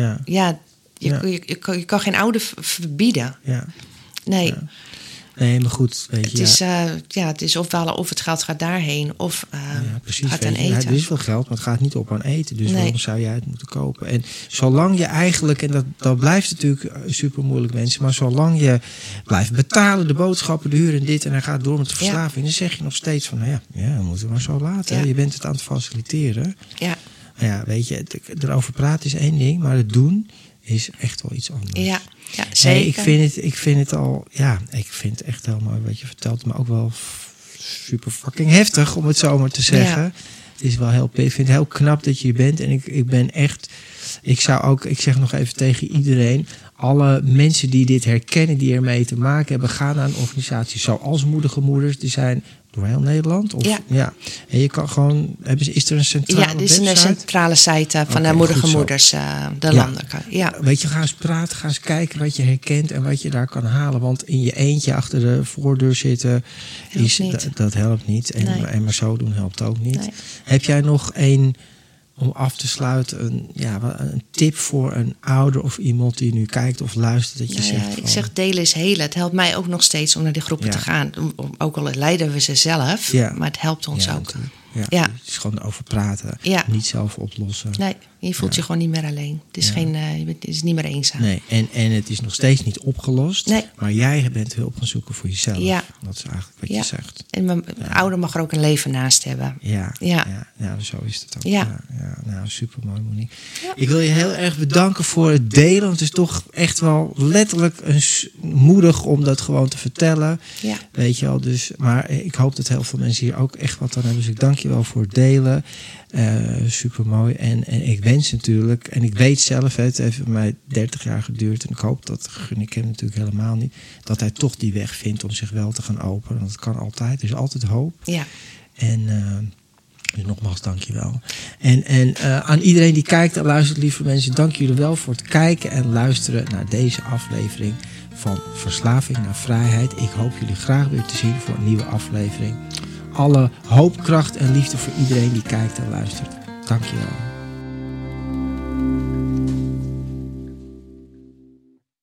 Je kan geen ouder verbieden. Ja. Nee. Ja. Nee, maar goed. Weet je, het is, het is opwalen of het geld gaat daarheen of precies, gaat aan eten. Het is wel geld, maar het gaat niet op aan eten. Dus waarom zou jij het moeten kopen? En zolang je eigenlijk, en dat blijft natuurlijk super moeilijk mensen... maar zolang je blijft betalen, de boodschappen, de huur en dit... en hij gaat door met de verslaving, dan zeg je nog steeds van... we moeten maar zo laten. Ja. Je bent het aan het faciliteren. Ja. Nou ja, weet je, erover praten is één ding, maar het doen... is echt wel iets anders. Ja zeker. Hey, ik vind het echt heel mooi wat je vertelt... maar ook wel super fucking heftig, om het zo maar te zeggen. Ja. Het is wel heel... Ik vind het heel knap dat je hier bent. En ik ben echt... Ik zeg nog even tegen iedereen... alle mensen die dit herkennen, die ermee te maken hebben... gaan naar een organisatie zoals Moedige Moeders. Die zijn... door heel Nederland? Of, En je kan gewoon... Is er een centrale website? Ja, er is een centrale site van de Moedige Moeders. De landen. Ja. Weet je, ga eens praten. Ga eens kijken wat je herkent en wat je daar kan halen. Want in je eentje achter de voordeur zitten... dat helpt niet. En maar zo doen helpt ook niet. Nee. Heb jij nog om af te sluiten, een tip voor een ouder of iemand die nu kijkt of luistert, dat je zegt... Ik zeg, delen is helen. Het helpt mij ook nog steeds om naar die groepen te gaan. Ook al leiden we ze zelf, maar het helpt ons ook. Ja. Het is gewoon over praten, niet zelf oplossen. Nee, je voelt je gewoon niet meer alleen. Het is, het is niet meer eenzaam. Nee, en het is nog steeds niet opgelost. Nee. Maar jij bent hulp gaan zoeken voor jezelf. Ja. Dat is eigenlijk wat je zegt. En mijn ouder mag er ook een leven naast hebben. Ja, zo is het ook. Super mooi, Monique. Ja. Ik wil je heel erg bedanken voor het delen. Want het is toch echt wel letterlijk moedig om dat gewoon te vertellen. Ja. Weet je wel, dus. Maar ik hoop dat heel veel mensen hier ook echt wat aan hebben. Dus ik dank je wel voor het delen. Super mooi. En ik wens natuurlijk, en ik weet zelf, het heeft voor mij 30 jaar geduurd. En ik hoop dat, ik ken hem natuurlijk helemaal niet, dat hij toch die weg vindt om zich wel te gaan openen. Want het kan altijd. Er is altijd hoop. Ja. En dus nogmaals, dank je wel. En aan iedereen die kijkt en luistert, lieve mensen, dank jullie wel voor het kijken en luisteren naar deze aflevering van Verslaving naar Vrijheid. Ik hoop jullie graag weer te zien voor een nieuwe aflevering. Alle hoop, kracht en liefde voor iedereen die kijkt en luistert. Dank je wel.